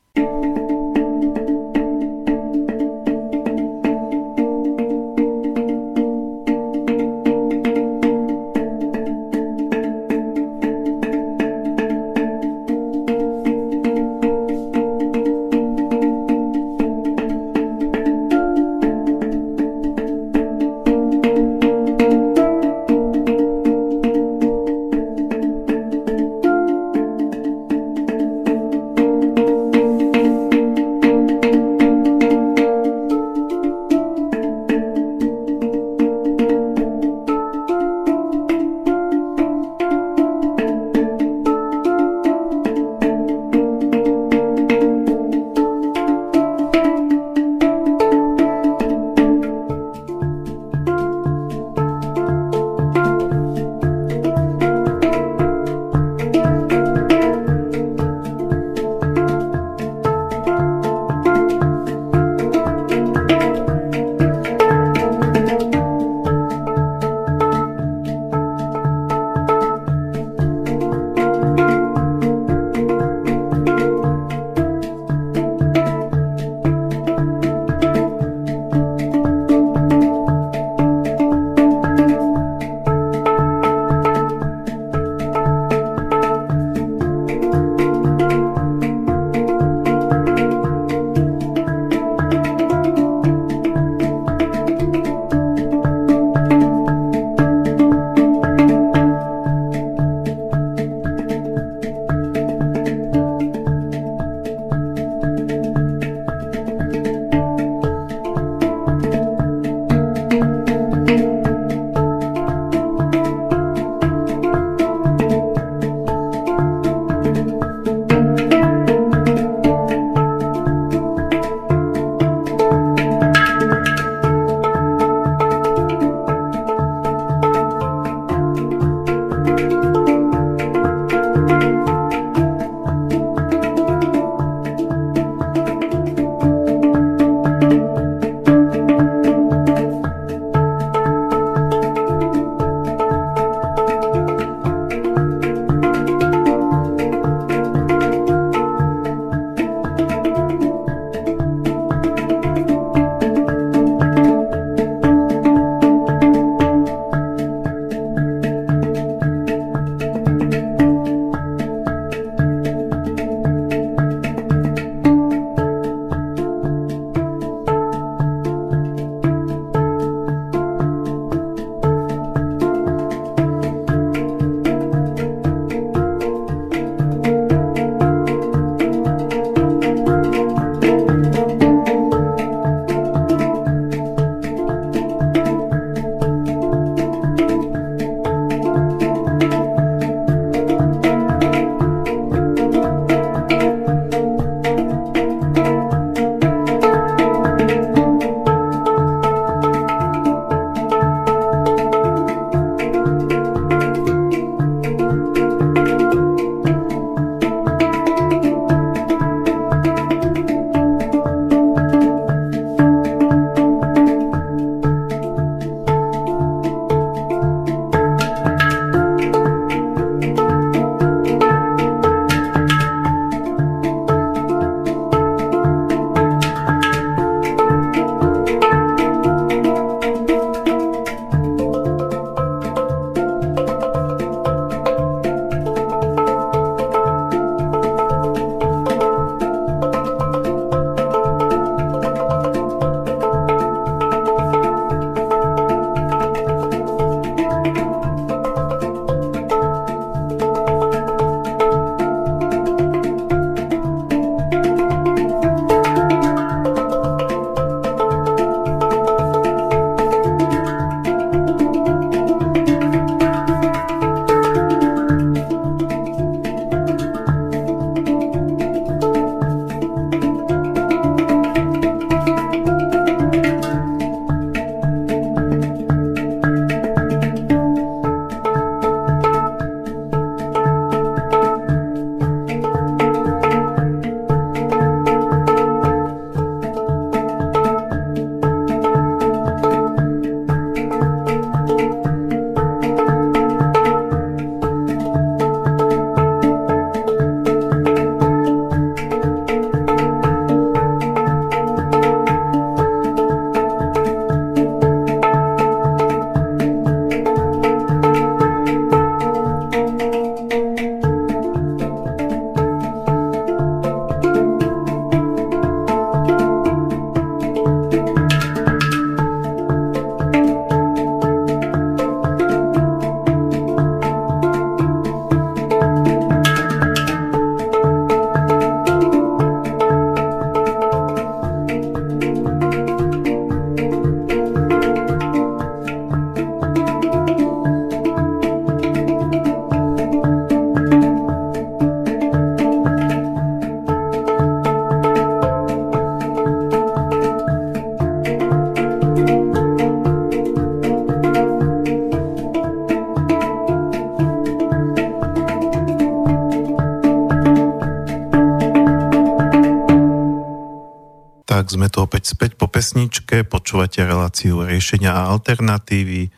Tak sme to opäť späť po pesničke, počúvate reláciu riešenia a alternatívy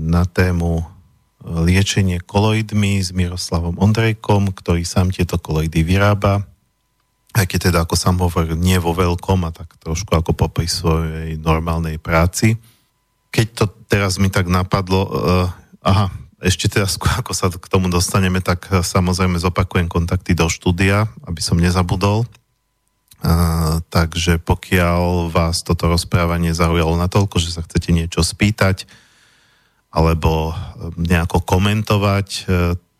na tému liečenie koloidmi s Miroslavom Ondrejkom, ktorý sám tieto koloidy vyrába, aj keď teda, ako sám hovoril, nie vo veľkom a tak trošku ako popri svojej normálnej práci. Keď to teraz mi tak napadlo, ešte teda, ako sa k tomu dostaneme, tak samozrejme zopakujem kontakty do štúdia, aby som nezabudol. Takže pokiaľ vás toto rozprávanie zaujalo natoľko, že sa chcete niečo spýtať alebo nejako komentovať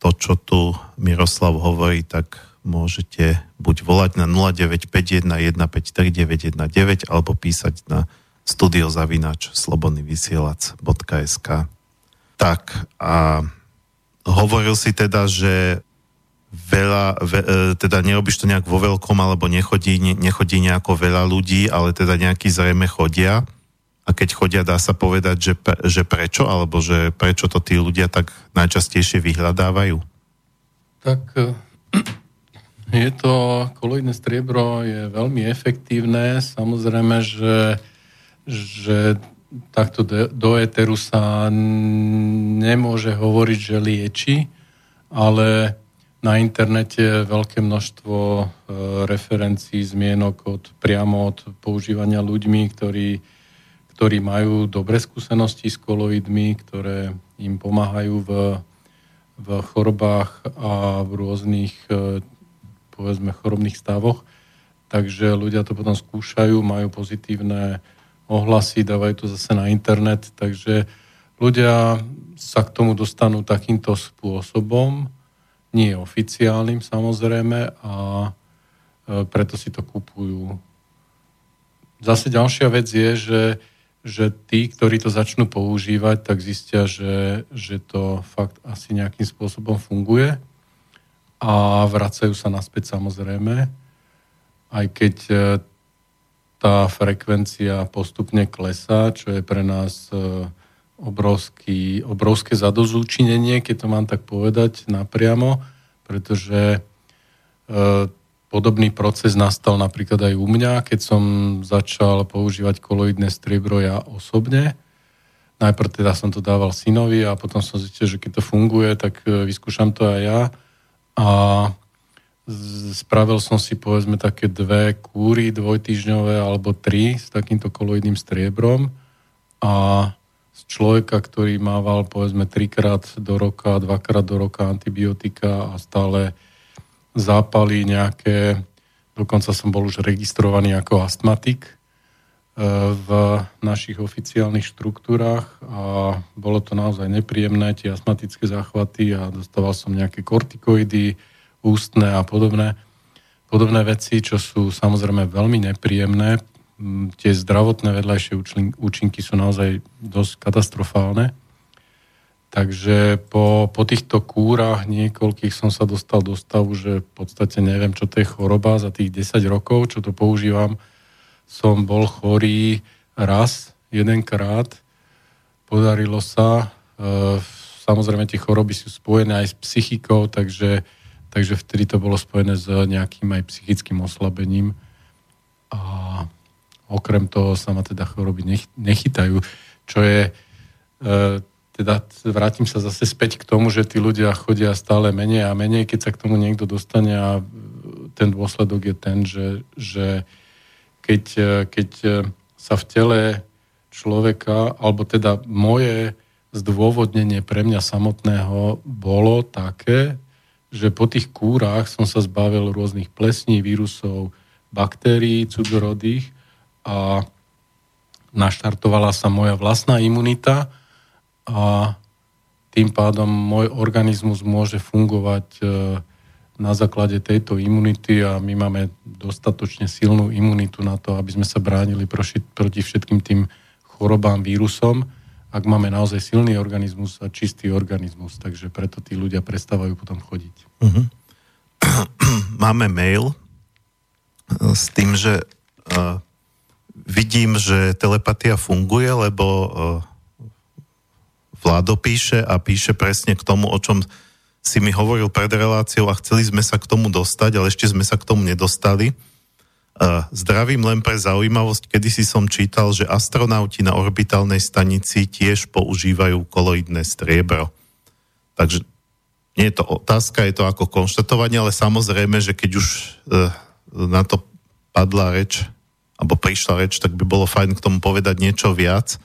to, čo tu Miroslav hovorí, tak môžete buď volať na 0951 153 919 alebo písať na studio@slobodnyvysielac.sk. Tak a hovoril si teda, že teda nerobíš to nejak vo veľkom, alebo nechodí nejako veľa ľudí, ale teda nejakí zrejme chodia. A keď chodia, dá sa povedať, že prečo, alebo že prečo to tí ľudia tak najčastejšie vyhľadávajú? Tak je to, koloidné striebro je veľmi efektívne. Samozrejme, že takto do éteru sa nemôže hovoriť, že lieči, ale na internete je veľké množstvo referencií, zmienok priamo od používania ľuďmi, ktorí majú dobré skúsenosti s koloidmi, ktoré im pomáhajú v chorobách a v rôznych, povedzme, chorobných stavoch. Takže ľudia to potom skúšajú, majú pozitívne ohlasy, dávajú to zase na internet. Takže ľudia sa k tomu dostanú takýmto spôsobom. Nie oficiálnym, samozrejme, a preto si to kupujú. Zase ďalšia vec je, že tí, ktorí to začnú používať, tak zistia, že to fakt asi nejakým spôsobom funguje a vracajú sa naspäť, samozrejme, aj keď tá frekvencia postupne klesá, čo je pre nás obrovské zadosťúčinenie, keď to mám tak povedať napriamo, pretože podobný proces nastal napríklad aj u mňa, keď som začal používať koloidné striebro ja osobne. Najprv teda som to dával synovi a potom som zistil, že keď to funguje, tak vyskúšam to aj ja. A spravil som si, povedzme, také 2 kúry, 2-týždňové alebo 3 s takýmto koloidným striebrom a človeka, ktorý mával, povedzme, 3-krát do roka, 2-krát do roka antibiotika a stále zápaly nejaké, dokonca som bol už registrovaný ako astmatik v našich oficiálnych štruktúrách a bolo to naozaj nepríjemné, tie astmatické záchvaty a dostával som nejaké kortikoidy, ústne a podobné veci, čo sú samozrejme veľmi nepríjemné. Tie zdravotné vedľajšie účinky sú naozaj dosť katastrofálne. Takže po týchto kúrach niekoľkých som sa dostal do stavu, že v podstate neviem, čo to je choroba. Za tých 10 rokov, čo to používam, som bol chorý raz, 1-krát. Podarilo sa. Samozrejme, tie choroby sú spojené aj s psychikou, takže vtedy to bolo spojené s nejakým aj psychickým oslabením. A okrem toho sa ma teda choroby nechytajú, čo je, teda vrátim sa zase späť k tomu, že tí ľudia chodia stále menej a menej, keď sa k tomu niekto dostane a ten dôsledok je ten, že keď sa v tele človeka, alebo teda moje zdôvodnenie pre mňa samotného bolo také, že po tých kúrách som sa zbavil rôznych plesní, vírusov, baktérií, cudzorodých a naštartovala sa moja vlastná imunita a tým pádom môj organizmus môže fungovať na základe tejto imunity a my máme dostatočne silnú imunitu na to, aby sme sa bránili proti všetkým tým chorobám, vírusom, ak máme naozaj silný organizmus a čistý organizmus. Takže preto tí ľudia prestávajú potom chodiť. Uh-huh. Máme mail s tým, že vidím, že telepatia funguje, lebo Vlado píše a píše presne k tomu, o čom si mi hovoril pred reláciou a chceli sme sa k tomu dostať, ale ešte sme sa k tomu nedostali. Zdravím len pre zaujímavosť, kedysi som čítal, že astronauti na orbitálnej stanici tiež používajú koloidné striebro. Takže nie je to otázka, je to ako konštatovanie, ale samozrejme, že keď už na to padla reč, alebo prišla reč, tak by bolo fajn k tomu povedať niečo viac.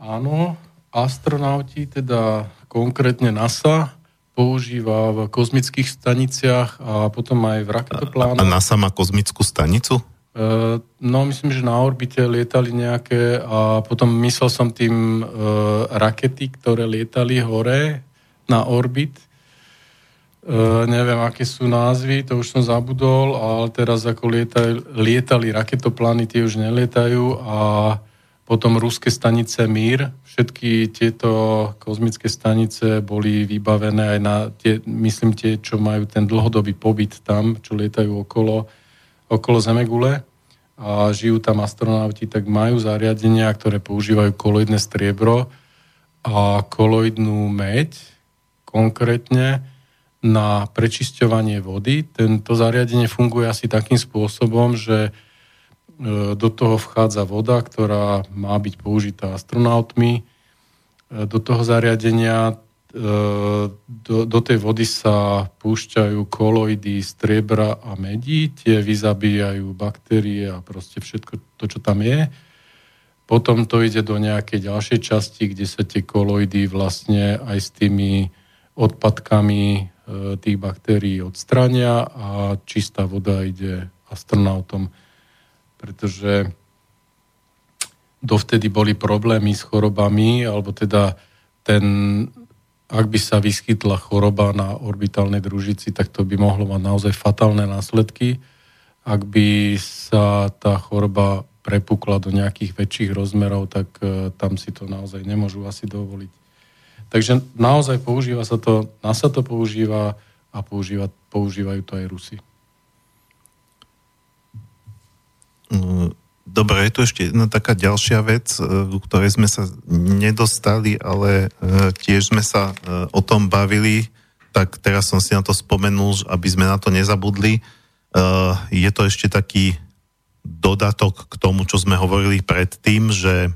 Áno, astronauti, teda konkrétne NASA, používa v kozmických staniciach a potom aj v raketoplánoch. A NASA má kozmickú stanicu? No, myslím, že na orbite lietali nejaké a potom myslel som tým rakety, ktoré lietali hore na orbit. Neviem, aké sú názvy, to už som zabudol, ale teraz ako lietali raketoplány, tie už nelietajú a potom ruské stanice Mír. Všetky tieto kozmické stanice boli vybavené aj na tie, myslím tie, čo majú ten dlhodobý pobyt tam, čo lietajú okolo Zemegule a žijú tam astronauti, tak majú zariadenia, ktoré používajú koloidné striebro a koloidnú meď, konkrétne na prečisťovanie vody. Tento zariadenie funguje asi takým spôsobom, že do toho vchádza voda, ktorá má byť použitá astronautmi. Do toho zariadenia, do tej vody sa púšťajú koloidy striebra a medí. Tie vyzabíjajú baktérie a proste všetko to, čo tam je. Potom to ide do nejakej ďalšej časti, kde sa tie koloidy vlastne aj s tými odpadkami tých baktérií odstrania a čistá voda ide astronautom, pretože dovtedy boli problémy s chorobami, alebo teda ak by sa vyskytla choroba na orbitálnej družici, tak to by mohlo mať naozaj fatálne následky, ak by sa tá choroba prepukla do nejakých väčších rozmerov, tak tam si to naozaj nemôžu asi dovoliť. Takže naozaj používa sa to, NASA to používa a používajú to aj Rusi. Dobre, je tu ešte jedna taká ďalšia vec, ku ktorej sme sa nedostali, ale tiež sme sa o tom bavili, tak teraz som si na to spomenul, aby sme na to nezabudli. Je to ešte taký dodatok k tomu, čo sme hovorili predtým, že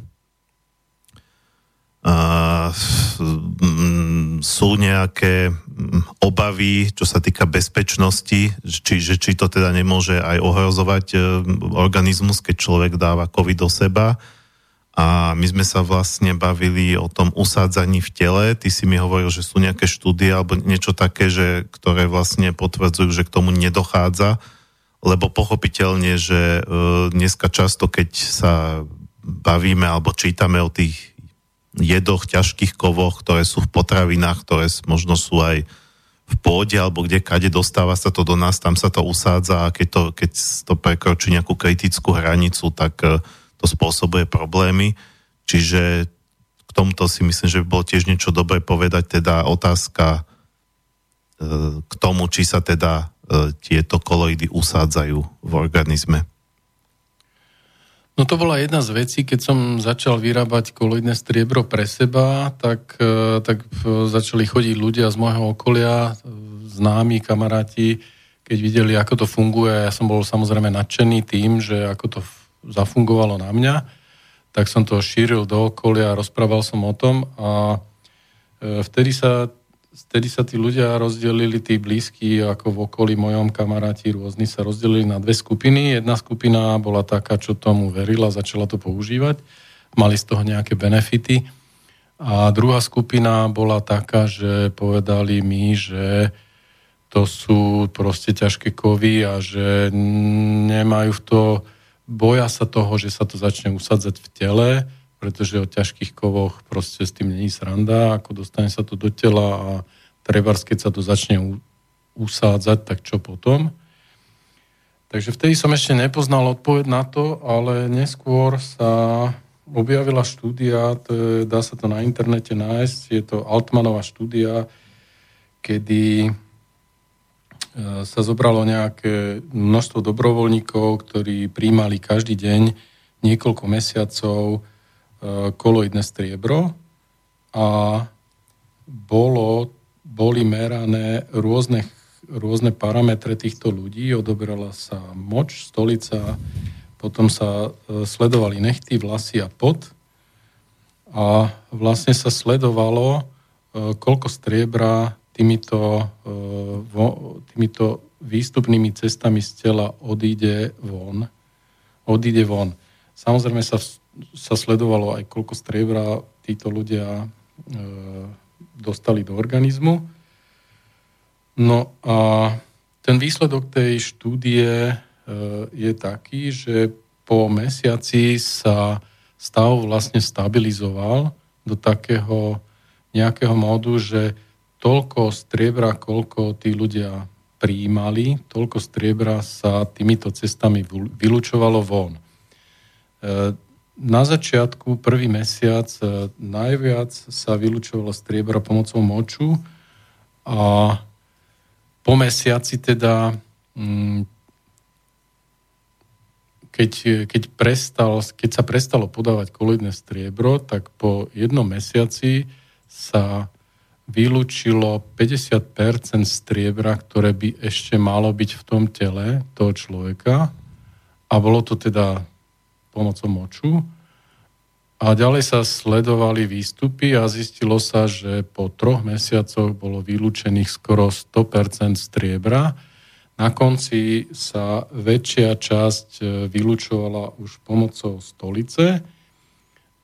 sú nejaké obavy, čo sa týka bezpečnosti, či to teda nemôže aj ohrozovať organizmus, keď človek dáva COVID do seba. A my sme sa vlastne bavili o tom usádzaní v tele. Ty si mi hovoril, že sú nejaké štúdie alebo niečo také, že, ktoré vlastne potvrdzujú, že k tomu nedochádza. Lebo pochopiteľne, že dneska často, keď sa bavíme alebo čítame o tých jedoch, ťažkých kovoch, ktoré sú v potravinách, ktoré možno sú aj v pôde, alebo kade dostáva sa to do nás, tam sa to usádza a keď to prekročí nejakú kritickú hranicu, tak to spôsobuje problémy. Čiže k tomuto si myslím, že by bolo tiež niečo dobre povedať, teda otázka k tomu, či sa teda tieto koloidy usádzajú v organizme. No to bola jedna z vecí, keď som začal vyrábať koloidné striebro pre seba, tak začali chodiť ľudia z môjho okolia, známi, kamaráti, keď videli, ako to funguje. Ja som bol samozrejme nadšený tým, že ako to zafungovalo na mňa, tak som to šíril do okolia, rozprával som o tom a vtedy sa tí ľudia rozdelili, tí blízki, ako v okolí mojom kamaráti rôzni sa rozdelili na dve skupiny. Jedna skupina bola taká, čo tomu verila, začala to používať, mali z toho nejaké benefity. A druhá skupina bola taká, že povedali mi, že to sú proste ťažké kovy a že nemajú v to, boja sa toho, že sa to začne usadzať v tele, pretože o ťažkých kovoch proste s tým není sranda, ako dostane sa to do tela a trebárs, keď sa to začne usádzať, tak čo potom? Takže vtedy som ešte nepoznal odpoveď na to, ale neskôr sa objavila štúdia, dá sa to na internete nájsť, je to Altmanová štúdia, kedy sa zobralo nejaké množstvo dobrovoľníkov, ktorí prijímali každý deň niekoľko mesiacov koloidné striebro a boli merané rôzne rôzne parametre týchto ľudí, odoberala sa moč, stolica, potom sa sledovali nechty, vlasy a pot a vlastne sa sledovalo, koľko striebra týmito výstupnými cestami z tela odíde von. Samozrejme sa sledovalo aj, koľko striebra títo ľudia dostali do organizmu. No a ten výsledok tej štúdie je taký, že po mesiaci sa stav vlastne stabilizoval do takého nejakého módu, že toľko striebra, koľko tí ľudia prijímali, toľko striebra sa týmito cestami vylučovalo von. Na začiatku, prvý mesiac, najviac sa vylučovalo striebra pomocou moču a po mesiaci teda, keď sa prestalo podávať koloidné striebro, tak po jednom mesiaci sa vylúčilo 50% striebra, ktoré by ešte malo byť v tom tele toho človeka, a bolo to teda pomocou moču. A ďalej sa sledovali výstupy a zistilo sa, že po 3 mesiacoch bolo vylúčených skoro 100% striebra. Na konci sa väčšia časť vylúčovala už pomocou stolice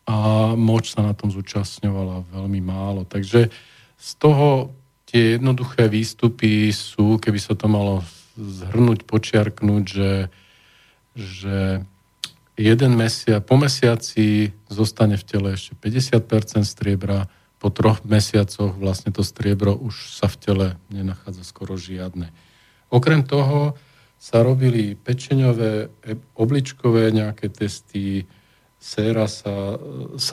a moč sa na tom zúčastňovala veľmi málo. Takže z toho tie jednoduché výstupy sú, keby sa to malo zhrnúť, počiarknúť, že po mesiaci zostane v tele ešte 50% striebra, po 3 mesiacoch vlastne to striebro už sa v tele nenachádza skoro žiadne. Okrem toho sa robili pečeňové, obličkové nejaké testy, séra sa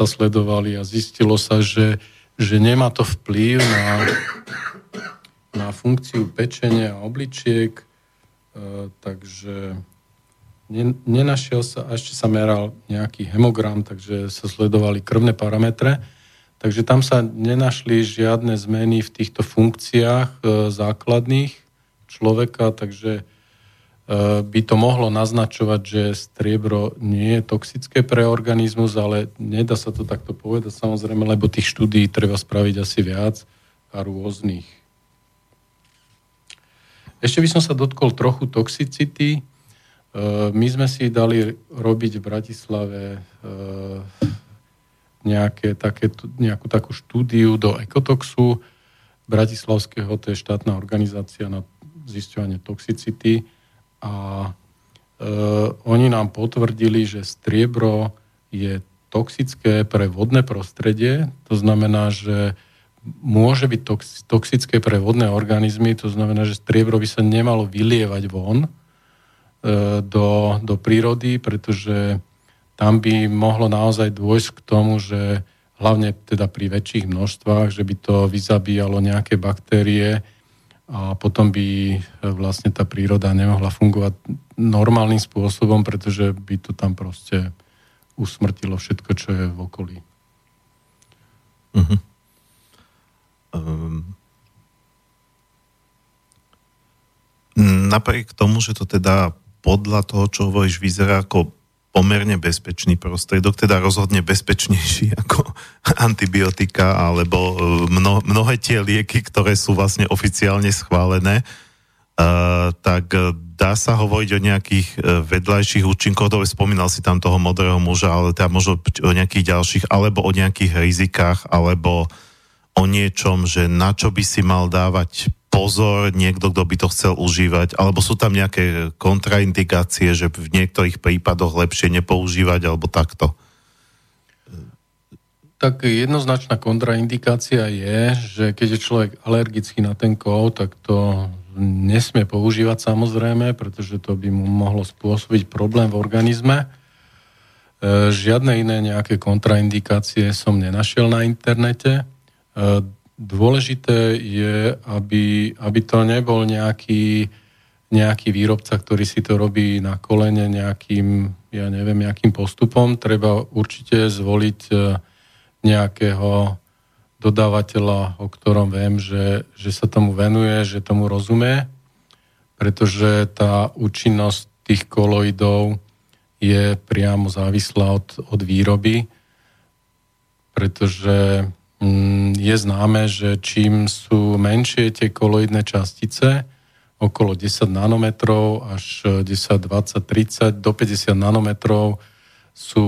sledovali a zistilo sa, že nemá to vplyv na funkciu pečenia a obličiek, takže nenašiel sa, a ešte sa meral nejaký hemogram, takže sa sledovali krvné parametre, takže tam sa nenašli žiadne zmeny v týchto funkciách základných človeka, takže by to mohlo naznačovať, že striebro nie je toxické pre organizmus, ale nedá sa to takto povedať, samozrejme, lebo tých štúdií treba spraviť asi viac a rôznych. Ešte by som sa dotkol trochu toxicity. My sme si dali robiť v Bratislave nejakú takú štúdiu do ekotoxu Bratislavského, to je štátna organizácia na zisťovanie toxicity, a oni nám potvrdili, že striebro je toxické pre vodné prostredie, to znamená, že môže byť toxické pre vodné organizmy, to znamená, že striebro by sa nemalo vylievať von do prírody, pretože tam by mohlo naozaj dôjsť k tomu, že hlavne teda pri väčších množstvách, že by to vyzabíjalo nejaké baktérie a potom by vlastne tá príroda nemohla fungovať normálnym spôsobom, pretože by to tam proste usmrtilo všetko, čo je v okolí. Uh-huh. Napriek tomu, že to teda podľa toho, čo hovoríš, vyzerá ako pomerne bezpečný prostriedok, teda rozhodne bezpečnejší ako antibiotika alebo mnohé tie lieky, ktoré sú vlastne oficiálne schválené, tak dá sa hovoriť o nejakých vedľajších účinkoch, spomínal si tam toho modrého muža, ale teda možno o nejakých ďalších, alebo o nejakých rizikách, alebo o niečom, že na čo by si mal dávať pozor, niekto, kto by to chcel užívať, alebo sú tam nejaké kontraindikácie, že v niektorých prípadoch lepšie nepoužívať, alebo takto? Tak jednoznačná kontraindikácia je, že keď je človek alergický na ten kov, tak to nesmie používať samozrejme, pretože to by mu mohlo spôsobiť problém v organizme. Žiadne iné nejaké kontraindikácie som nenašiel na internete. Dôležité je, aby to nebol nejaký výrobca, ktorý si to robí na kolene nejakým postupom. Treba určite zvoliť nejakého dodávateľa, o ktorom viem, že sa tomu venuje, že tomu rozumie. pretože tá účinnosť tých koloidov je priamo závislá od výroby, pretože je známe, že čím sú menšie tie koloidné častice, okolo 10 nanometrov až 10, 20, 30, do 50 nanometrov sú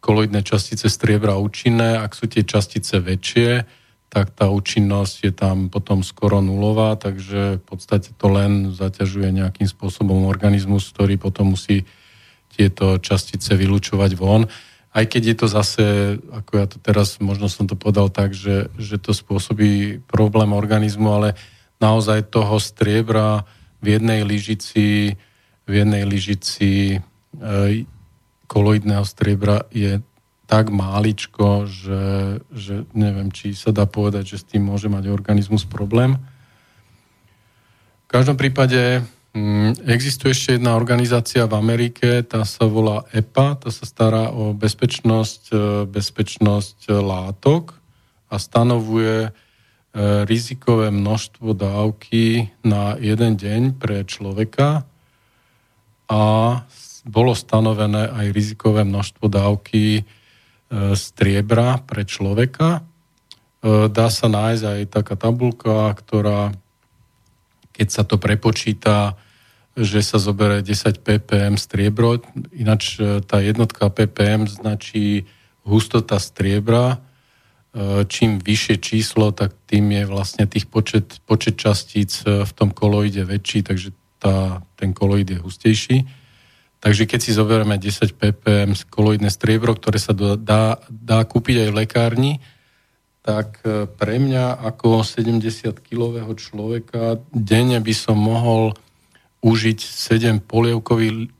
koloidné častice striebra účinné. Ak sú tie častice väčšie, tak tá účinnosť je tam potom skoro nulová, takže v podstate to len zaťažuje nejakým spôsobom organizmus, ktorý potom musí tieto častice vylučovať von. Aj keď je to zase, ako ja to teraz, možno som to podal tak, že to spôsobí problém organizmu, ale naozaj toho striebra v jednej lyžici koloidného striebra je tak máličko, že neviem, či sa dá povedať, že s tým môže mať organizmus problém. V každom prípade existuje ešte jedna organizácia v Amerike, tá sa volá EPA, tá sa stará o bezpečnosť látok a stanovuje rizikové množstvo dávky na jeden deň pre človeka a bolo stanovené aj rizikové množstvo dávky striebra pre človeka. Dá sa nájsť aj taká tabuľka, ktorá, keď sa to prepočíta, že sa zoberie 10 ppm striebro, ináč tá jednotka ppm značí hustota striebra. Čím vyššie číslo, tak tým je vlastne tých počet častíc v tom koloide väčší, takže ten koloid je hustejší. Takže keď si zoberieme 10 ppm koloidné striebro, ktoré sa dá kúpiť aj v lekárni, tak pre mňa ako 70-kilového človeka denne by som mohol užiť 7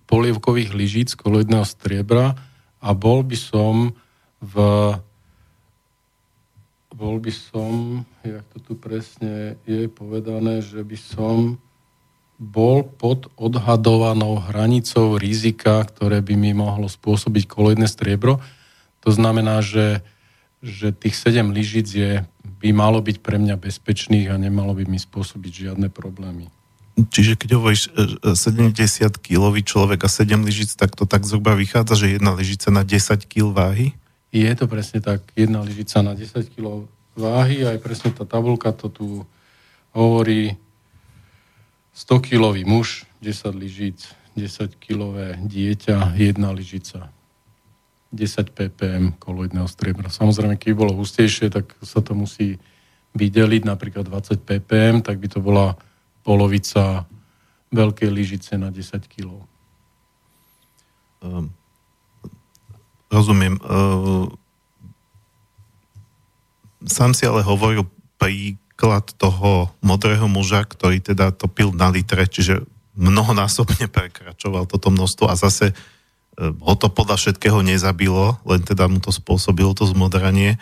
polievkových lyžíc koloidného striebra a bol by som, jak to tu presne je povedané, že by som bol pod odhadovanou hranicou rizika, ktoré by mi mohlo spôsobiť koloidné striebro. To znamená, že tých 7 lyžic by malo byť pre mňa bezpečných a nemalo by mi spôsobiť žiadne problémy. Čiže keď hovoríš 70-kilový človek a 7 lyžic, tak to tak zhruba vychádza, že jedna lyžica na 10 kg váhy? Je to presne tak, jedna lyžica na 10 kg váhy, aj presne tá tabuľka to tu hovorí, 100-kilový muž, 10 lyžic, 10-kilové dieťa, jedna lyžica. 10 ppm koloidného striebra. Samozrejme, keby bolo hustejšie, tak sa to musí vydeliť, napríklad 20 ppm, tak by to bola polovica veľkej lyžice na 10 kg. Rozumiem. Sám si ale hovoril príklad toho modrého muža, ktorý teda to pil na litre, čiže mnohonásobne prekračoval toto množstvo a zase ho to podľa všetkého nezabilo, len teda mu to spôsobilo to zmodranie.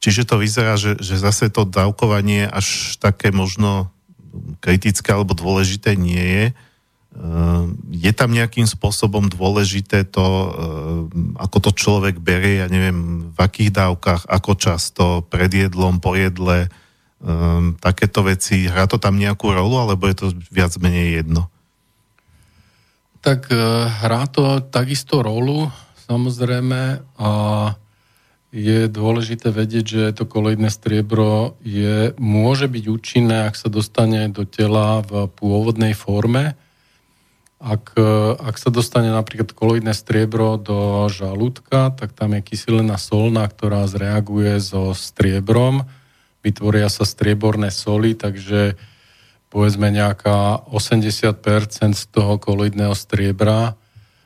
Čiže to vyzerá, že zase to dávkovanie až také možno kritické alebo dôležité nie je. Je tam nejakým spôsobom dôležité to, ako to človek berie, ja neviem, v akých dávkach, ako často, pred jedlom, po jedle, takéto veci. Hrá to tam nejakú rolu, alebo je to viac menej jedno? Tak hrá to takisto rolu, samozrejme, a je dôležité vedieť, že to koloidné striebro môže byť účinné, ak sa dostane do tela v pôvodnej forme. Ak sa dostane napríklad koloidné striebro do žalúdka, tak tam je kyselina solná, ktorá zreaguje so striebrom, vytvoria sa strieborné soli, takže povedzme nejaká 80% z toho koloidného striebra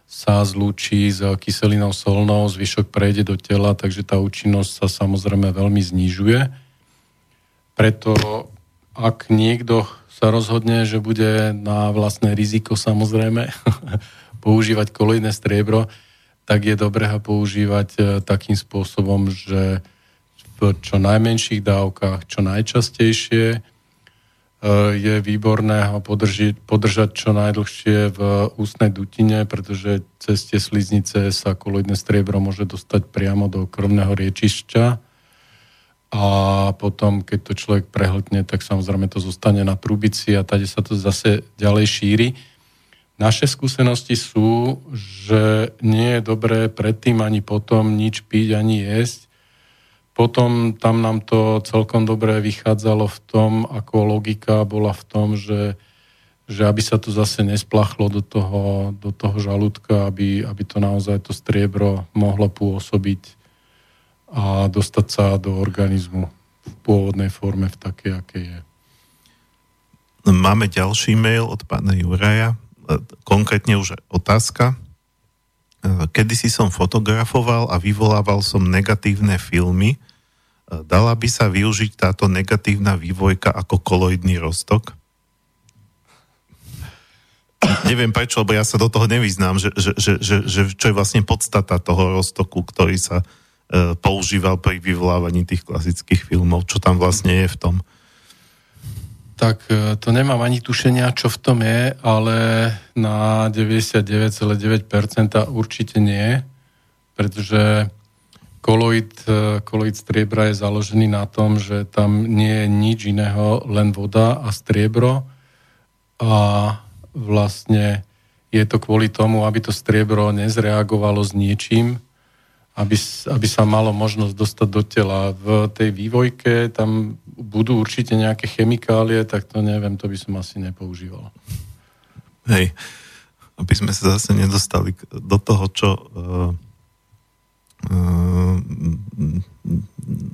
sa zlúči s kyselinou solnou, zvyšok prejde do tela, takže tá účinnosť sa samozrejme veľmi znižuje. Preto ak niekto sa rozhodne, že bude na vlastné riziko samozrejme používať koloidné striebro, tak je dobré ho používať takým spôsobom, že v čo najmenších dávkach, čo najčastejšie. Je výborné ho podržať čo najdlhšie v ústnej dutine, pretože cez tie sliznice sa koloidné striebro môže dostať priamo do krvného riečišťa a a potom, keď to človek prehltne, tak samozrejme to zostane na trubici a tady sa to zase ďalej šíri. Naše skúsenosti sú, že nie je dobré predtým ani potom nič piť, ani jesť. Potom tam nám to celkom dobre vychádzalo v tom, ako logika bola v tom, že aby sa to zase nesplachlo do toho žalúdka, aby to naozaj to striebro mohlo pôsobiť a dostať sa do organizmu v pôvodnej forme, v takej, aké je. Máme ďalší mail od pána Juraja. Konkrétne už otázka. Kedysi som fotografoval a vyvolával som negatívne filmy. Dala by sa využiť táto negatívna vývojka ako koloidný roztok? Neviem prečo, lebo ja sa do toho nevyznám, že čo je vlastne podstata toho roztoku, ktorý sa používal pri vyvolávaní tých klasických filmov. Čo tam vlastne je v tom? Tak to nemám ani tušenia, čo v tom je, ale na 99,9% určite nie, pretože koloid striebra je založený na tom, že tam nie je nič iného, len voda a striebro a vlastne je to kvôli tomu, aby to striebro nezreagovalo s niečím, aby sa malo možnosť dostať do tela. V tej vývojke tam budú určite nejaké chemikálie, tak to neviem, to by som asi nepoužíval. Hej, aby sme sa zase nedostali do toho, čo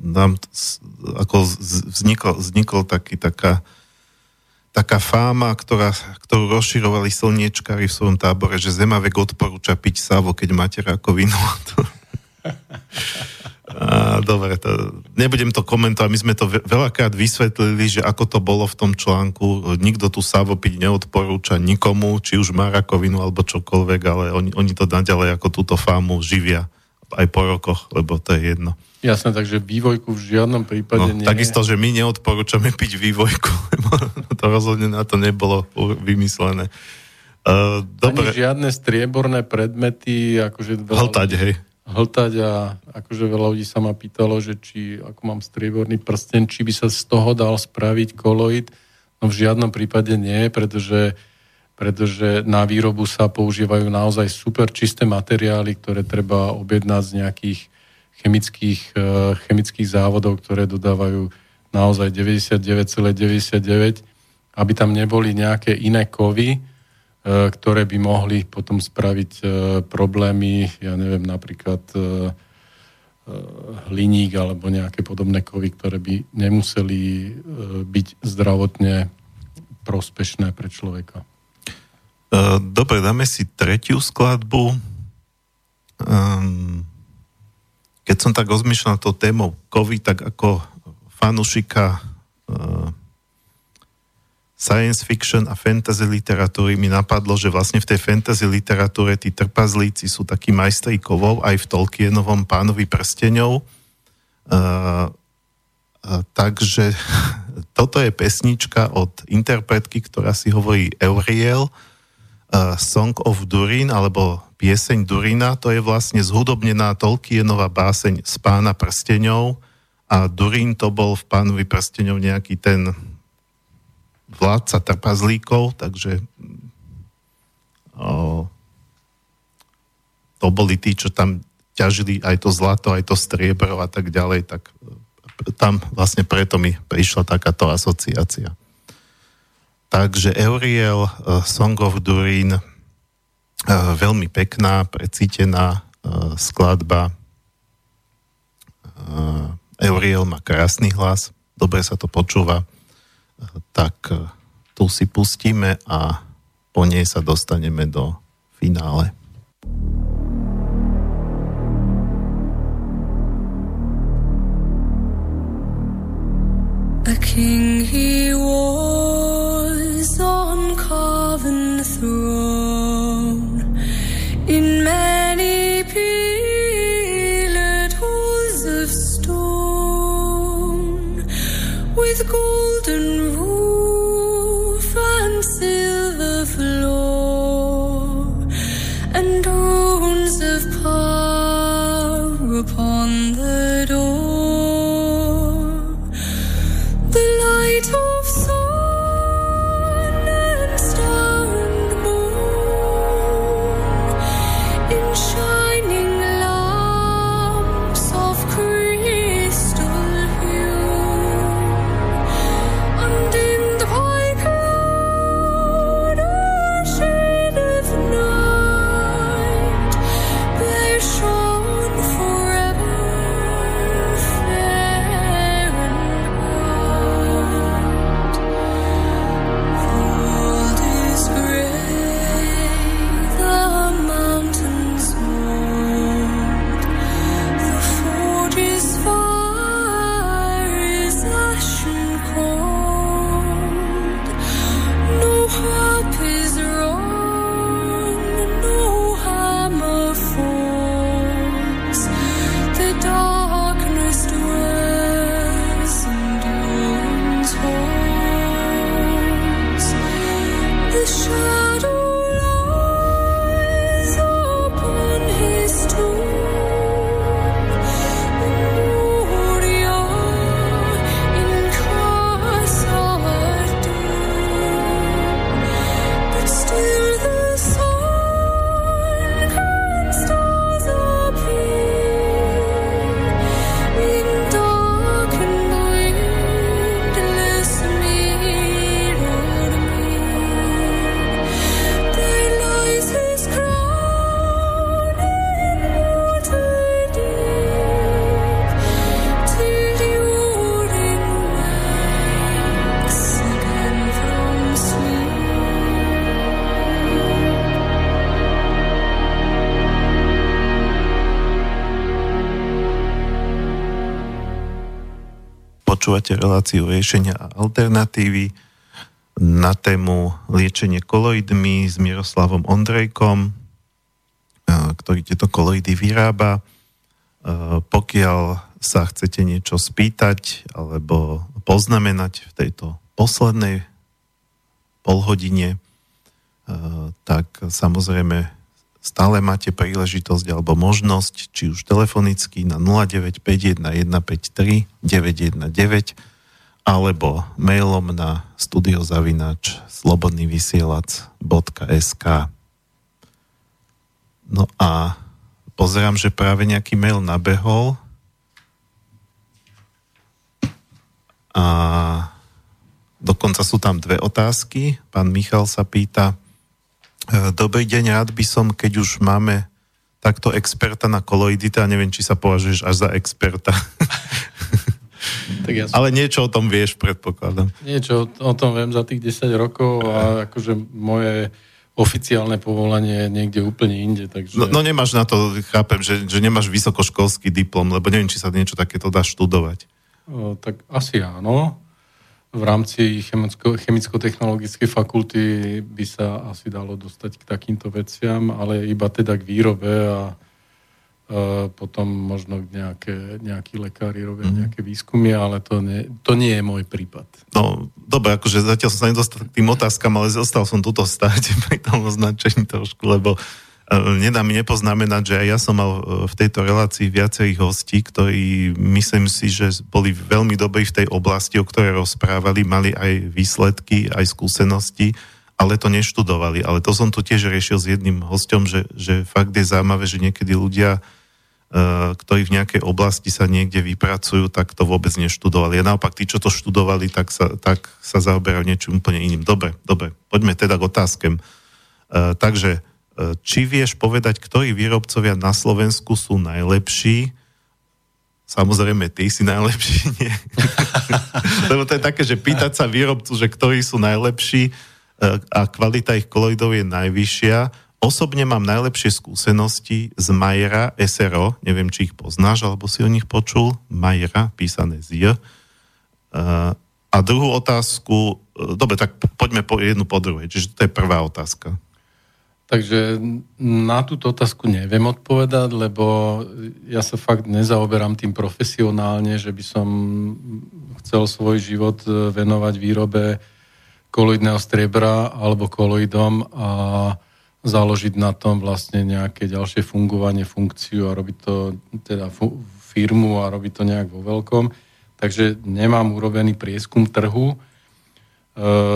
nám ako vznikol taká fáma, ktorú rozširovali slniečkári v svojom tábore, že Zemavek odporúča piť sávo, keď máte rakovinu. Dobre, nebudem to komentovať, my sme to veľakrát vysvetlili, že ako to bolo v tom článku, nikto tu sávo piť neodporúča nikomu, či už má rakovinu alebo čokoľvek, ale oni to naďalej ako túto fámu živia aj po rokoch, lebo to je jedno. Jasné, takže vývojku v žiadnom prípade nie. Takisto, že my neodporúčame piť vývojku, lebo to rozhodne na to nebolo vymyslené. Dobre. Ani žiadne strieborné predmety, akože... Hltať a akože veľa ľudí sa ma pýtalo, že či ako mám strieborný prsten, či by sa z toho dal spraviť koloid. No v žiadnom prípade nie, pretože na výrobu sa používajú naozaj super čisté materiály, ktoré treba objednať z nejakých chemických závodov, ktoré dodávajú naozaj 99,99, aby tam neboli nejaké iné kovy, ktoré by mohli potom spraviť problémy, ja neviem, napríklad hliník alebo nejaké podobné kovy, ktoré by nemuseli byť zdravotne prospešné pre človeka. Dobre, dáme si tretiu skladbu. Keď som tak rozmýšľal tou témou kovy, tak ako fanúšika science fiction a fantasy literatúry mi napadlo, že vlastne v tej fantasy literatúre tí trpazlíci sú takí majstri kovov aj v Tolkienovom Pánovi prsteňov. Takže toto je pesnička od interpretky, ktorá si hovorí Euriel, Song of Durin, alebo pieseň Durina, to je vlastne zhudobnená Tolkienova báseň z Pána prsteňov a Durin to bol v Pánovi prsteňov nejaký ten vládca trpazlíkov, takže to boli tí, čo tam ťažili aj to zlato, aj to striebro a tak ďalej, tak tam vlastne preto mi prišla takáto asociácia. Takže Euriel, Song of Durin, veľmi pekná, precítená skladba. Euriel má krásny hlas, dobre sa to počúva. Tak tu si pustíme a po nej sa dostaneme do finále. A king he was on carven throne in many pillared halls of stone with golden roof and silver floor Počúvate reláciu Riešenia a alternatívy na tému liečenie koloidmi s Miroslavom Ondrejkom, ktorý tieto koloidy vyrába. Pokiaľ sa chcete niečo spýtať alebo poznamenať v tejto poslednej polhodine, tak samozrejme stále máte príležitosť alebo možnosť, či už telefonicky na 0951153919 alebo mailom na studio@slobodnyvysielac.sk. No a pozerám, že práve nejaký mail nabehol a dokonca sú tam dve otázky. Pán Michal sa pýta: Dobrý deň, rád by som, keď už máme takto experta na koloidy, a neviem, či sa považuješ až za experta. Tak ja som... Ale niečo o tom vieš, predpokladám. Niečo o tom viem za tých 10 rokov a akože moje oficiálne povolanie je niekde úplne inde. Takže... No nemáš na to, chápem, že nemáš vysokoškolský diplom, lebo neviem, či sa niečo takéto dá študovať. Tak asi áno. V rámci chemicko-technologickej fakulty by sa asi dalo dostať k takýmto veciam, ale iba teda k výrobe a potom možno nejakí lekári robia nejaké výskumy, ale to nie je môj prípad. No, dobre, akože zatiaľ som sa nedostal k tým otázkam, ale zostal som tuto stáť pri tom označení trošku, lebo nedá mi nepoznamenať, že aj ja som mal v tejto relácii viacerých hostí, ktorí, myslím si, že boli veľmi dobrí v tej oblasti, o ktorej rozprávali, mali aj výsledky, aj skúsenosti, ale to neštudovali. Ale to som tu tiež riešil s jedným hosťom, že fakt je zaujímavé, že niekedy ľudia, ktorí v nejakej oblasti sa niekde vypracujú, tak to vôbec neštudovali. A naopak, tí, čo to študovali, tak sa zaoberajú niečím úplne iným. Dobre, poďme teda k otázkem. Takže či vieš povedať, ktorí výrobcovia na Slovensku sú najlepší? Samozrejme, ty si najlepší, nie? Lebo to je také, že pýtať sa výrobcu, že ktorí sú najlepší a kvalita ich koloidov je najvyššia. Osobne mám najlepšie skúsenosti z Majera SRO. Neviem, či ich poznáš, alebo si o nich počul. Majera, písané z J. A druhú otázku... Dobre, tak poďme po jednu po druhej. Čiže to je prvá otázka. Takže na túto otázku neviem odpovedať, lebo ja sa fakt nezaoberám tým profesionálne, že by som chcel svoj život venovať výrobe koloidného striebra alebo koloidom a založiť na tom vlastne nejaké ďalšie fungovanie, funkciu a robiť to teda firmu a robiť to nejak vo veľkom. Takže nemám urobený prieskum trhu.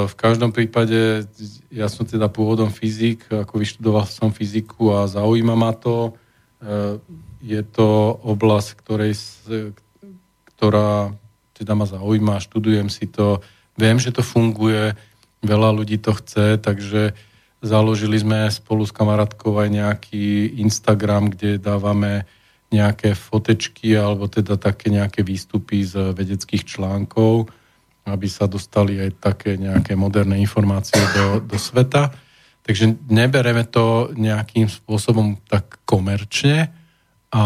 V každom prípade, ja som teda pôvodom fyzik, ako vyštudoval som fyziku a zaujíma ma to. Je to oblasť, ktorá teda ma zaujíma, študujem si to, viem, že to funguje, veľa ľudí to chce, takže založili sme spolu s kamarátkou aj nejaký Instagram, kde dávame nejaké fotečky alebo teda také nejaké výstupy z vedeckých článkov, aby sa dostali aj také nejaké moderné informácie do sveta. Takže nebereme to nejakým spôsobom tak komerčne a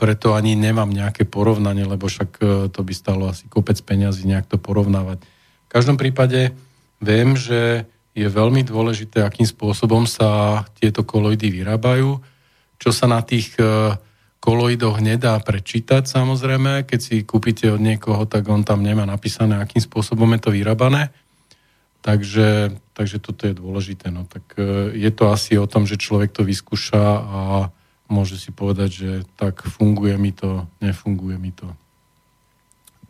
preto ani nemám nejaké porovnanie, lebo však to by stalo asi kopec peňazí nejak to porovnávať. V každom prípade viem, že je veľmi dôležité, akým spôsobom sa tieto koloidy vyrábajú, čo sa na tých koloidoch nedá prečítať, samozrejme. Keď si kúpite od niekoho, tak on tam nemá napísané, akým spôsobom je to vyrábané. Takže toto je dôležité. No. Tak je to asi o tom, že človek to vyskúša a môže si povedať, že tak funguje mi to, nefunguje mi to.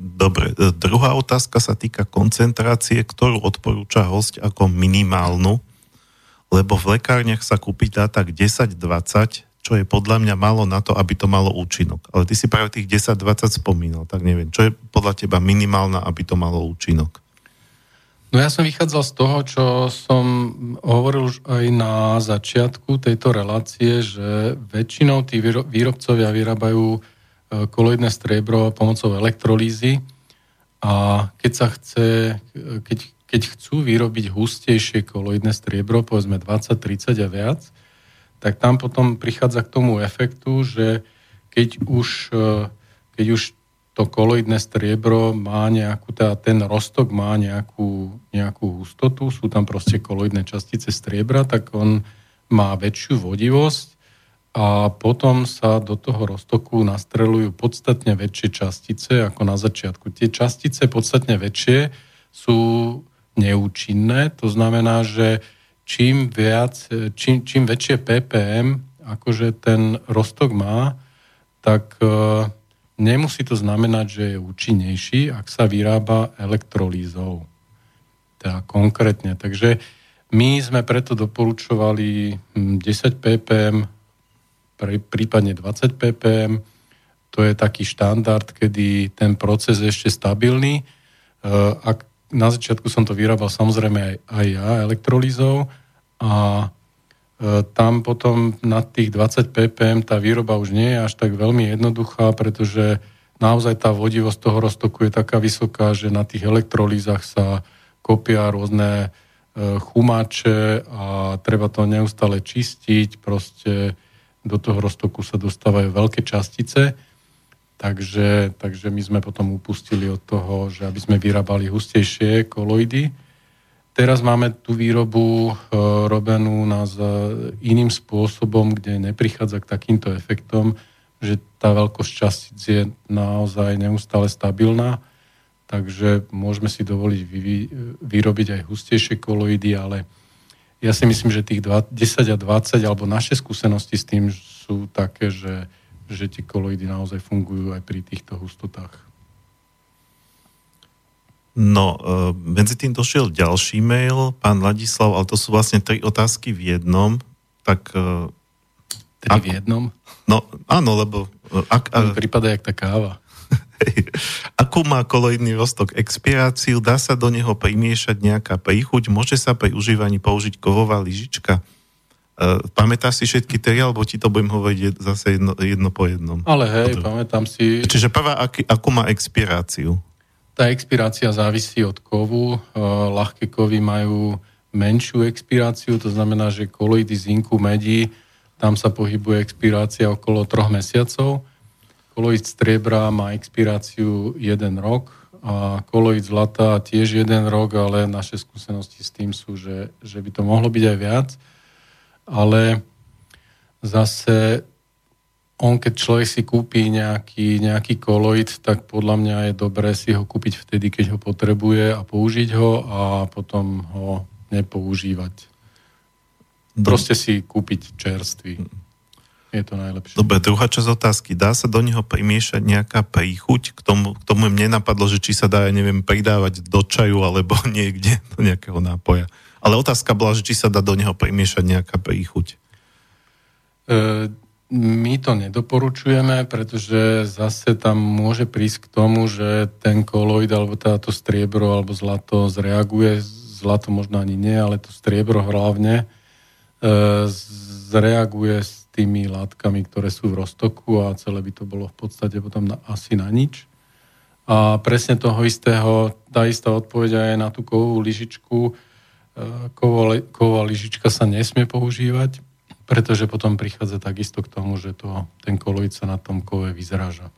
Dobre. Druhá otázka sa týka koncentrácie, ktorú odporúča hosť ako minimálnu, lebo v lekárniach sa kúpiť dá tak 10-20, čo je podľa mňa málo na to, aby to malo účinok. Ale ty si práve tých 10-20 spomínal, tak neviem, čo je podľa teba minimálna, aby to malo účinok? No ja som vychádzal z toho, čo som hovoril už aj na začiatku tejto relácie, že väčšinou tí výrobcovia vyrábajú koloidné striebro pomocou elektrolízy a keď chcú vyrobiť hustejšie koloidné striebro, povedzme 20-30 a viac, tak tam potom prichádza k tomu efektu, že keď už to koloidné striebro má nejakú, teda ten roztok má nejakú hustotu, sú tam proste koloidné častice striebra, tak on má väčšiu vodivosť a potom sa do toho roztoku nastreľujú podstatne väčšie častice ako na začiatku. Tie častice podstatne väčšie sú neúčinné, to znamená, že čím väčšie ppm akože ten roztok má, tak nemusí to znamenať, že je účinnejší, ak sa vyrába elektrolízou. Teda konkrétne. Takže my sme preto doporučovali 10 ppm, prípadne 20 ppm. To je taký štandard, kedy ten proces je ešte stabilný. Ak na začiatku som to vyrábal samozrejme aj ja elektrolízou a tam potom na tých 20 ppm tá výroba už nie je až tak veľmi jednoduchá, pretože naozaj tá vodivosť toho roztoku je taká vysoká, že na tých elektrolízach sa kopia rôzne chumáče a treba to neustále čistiť, proste do toho roztoku sa dostávajú veľké častice, takže my sme potom upustili od toho, že aby sme vyrábali hustejšie koloidy. Teraz máme tú výrobu robenú iným spôsobom, kde neprichádza k takýmto efektom, že tá veľkosť častíc je naozaj neustále stabilná, takže môžeme si dovoliť vyrobiť aj hustejšie koloidy, ale ja si myslím, že tých 10 a 20, alebo naše skúsenosti s tým sú také, že tie koloidy naozaj fungujú aj pri týchto hustotách. No, medzi tým došiel ďalší mail, pán Ladislav, ale to sú vlastne 3 otázky v jednom, tak... 3 v jednom? No, áno, lebo... Prípada jak tá káva. Akú má koloidný roztok expiráciu? Dá sa do neho primiešať nejaká príchuť? Môže sa pri užívaní použiť kovová lyžička? Pamätáš si všetky 3, alebo ti to budem hovoriť zase jedno po jednom? Ale hej, pamätám si... Čiže prvá, akú má expiráciu? Tá expirácia závisí od kovu. Ľahké kovy majú menšiu expiráciu, to znamená, že koloidy zinku, medí, tam sa pohybuje expirácia okolo 3 mesiacov. Koloid striebra má expiráciu 1 rok a koloid zlata tiež 1 rok, ale naše skúsenosti s tým sú, že by to mohlo byť aj viac. Ale zase... On, keď človek si kúpi nejaký koloid, tak podľa mňa je dobré si ho kúpiť vtedy, keď ho potrebuje a použiť ho a potom ho nepoužívať. Proste si kúpiť čerstvý. Je to najlepšie. Dobre, druhá časť otázky. Dá sa do neho primiešať nejaká príchuť? K tomu mne napadlo, že či sa dá, pridávať do čaju alebo niekde do nejakého nápoja. Ale otázka bola, že či sa dá do neho primiešať nejaká príchuť. My to nedoporučujeme, pretože zase tam môže prísť k tomu, že ten koloid alebo táto striebro alebo zlato zreaguje, zlato možno ani nie, ale to striebro hlavne zreaguje s tými látkami, ktoré sú v roztoku a celé by to bolo v podstate potom asi na nič. A presne tá istá odpoveď aj na tú kovovú lyžičku. Kovová lyžička sa nesmie používať, pretože potom prichádza takisto k tomu, že ten koloid sa na tom kove vyzráža.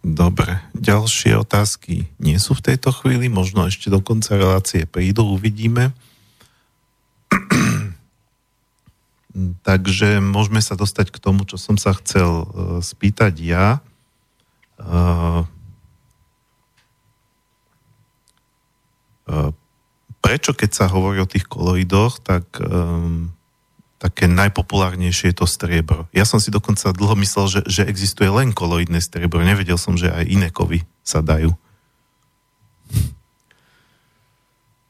Dobre, ďalšie otázky nie sú v tejto chvíli, možno ešte do konca relácie prídu, uvidíme. Takže môžeme sa dostať k tomu, čo som sa chcel spýtať ja. Prečo, keď sa hovorí o tých koloidoch, tak také najpopulárnejšie je to striebro. Ja som si dokonca dlho myslel, že existuje len koloidné striebro. Nevedel som, že aj iné kovy sa dajú.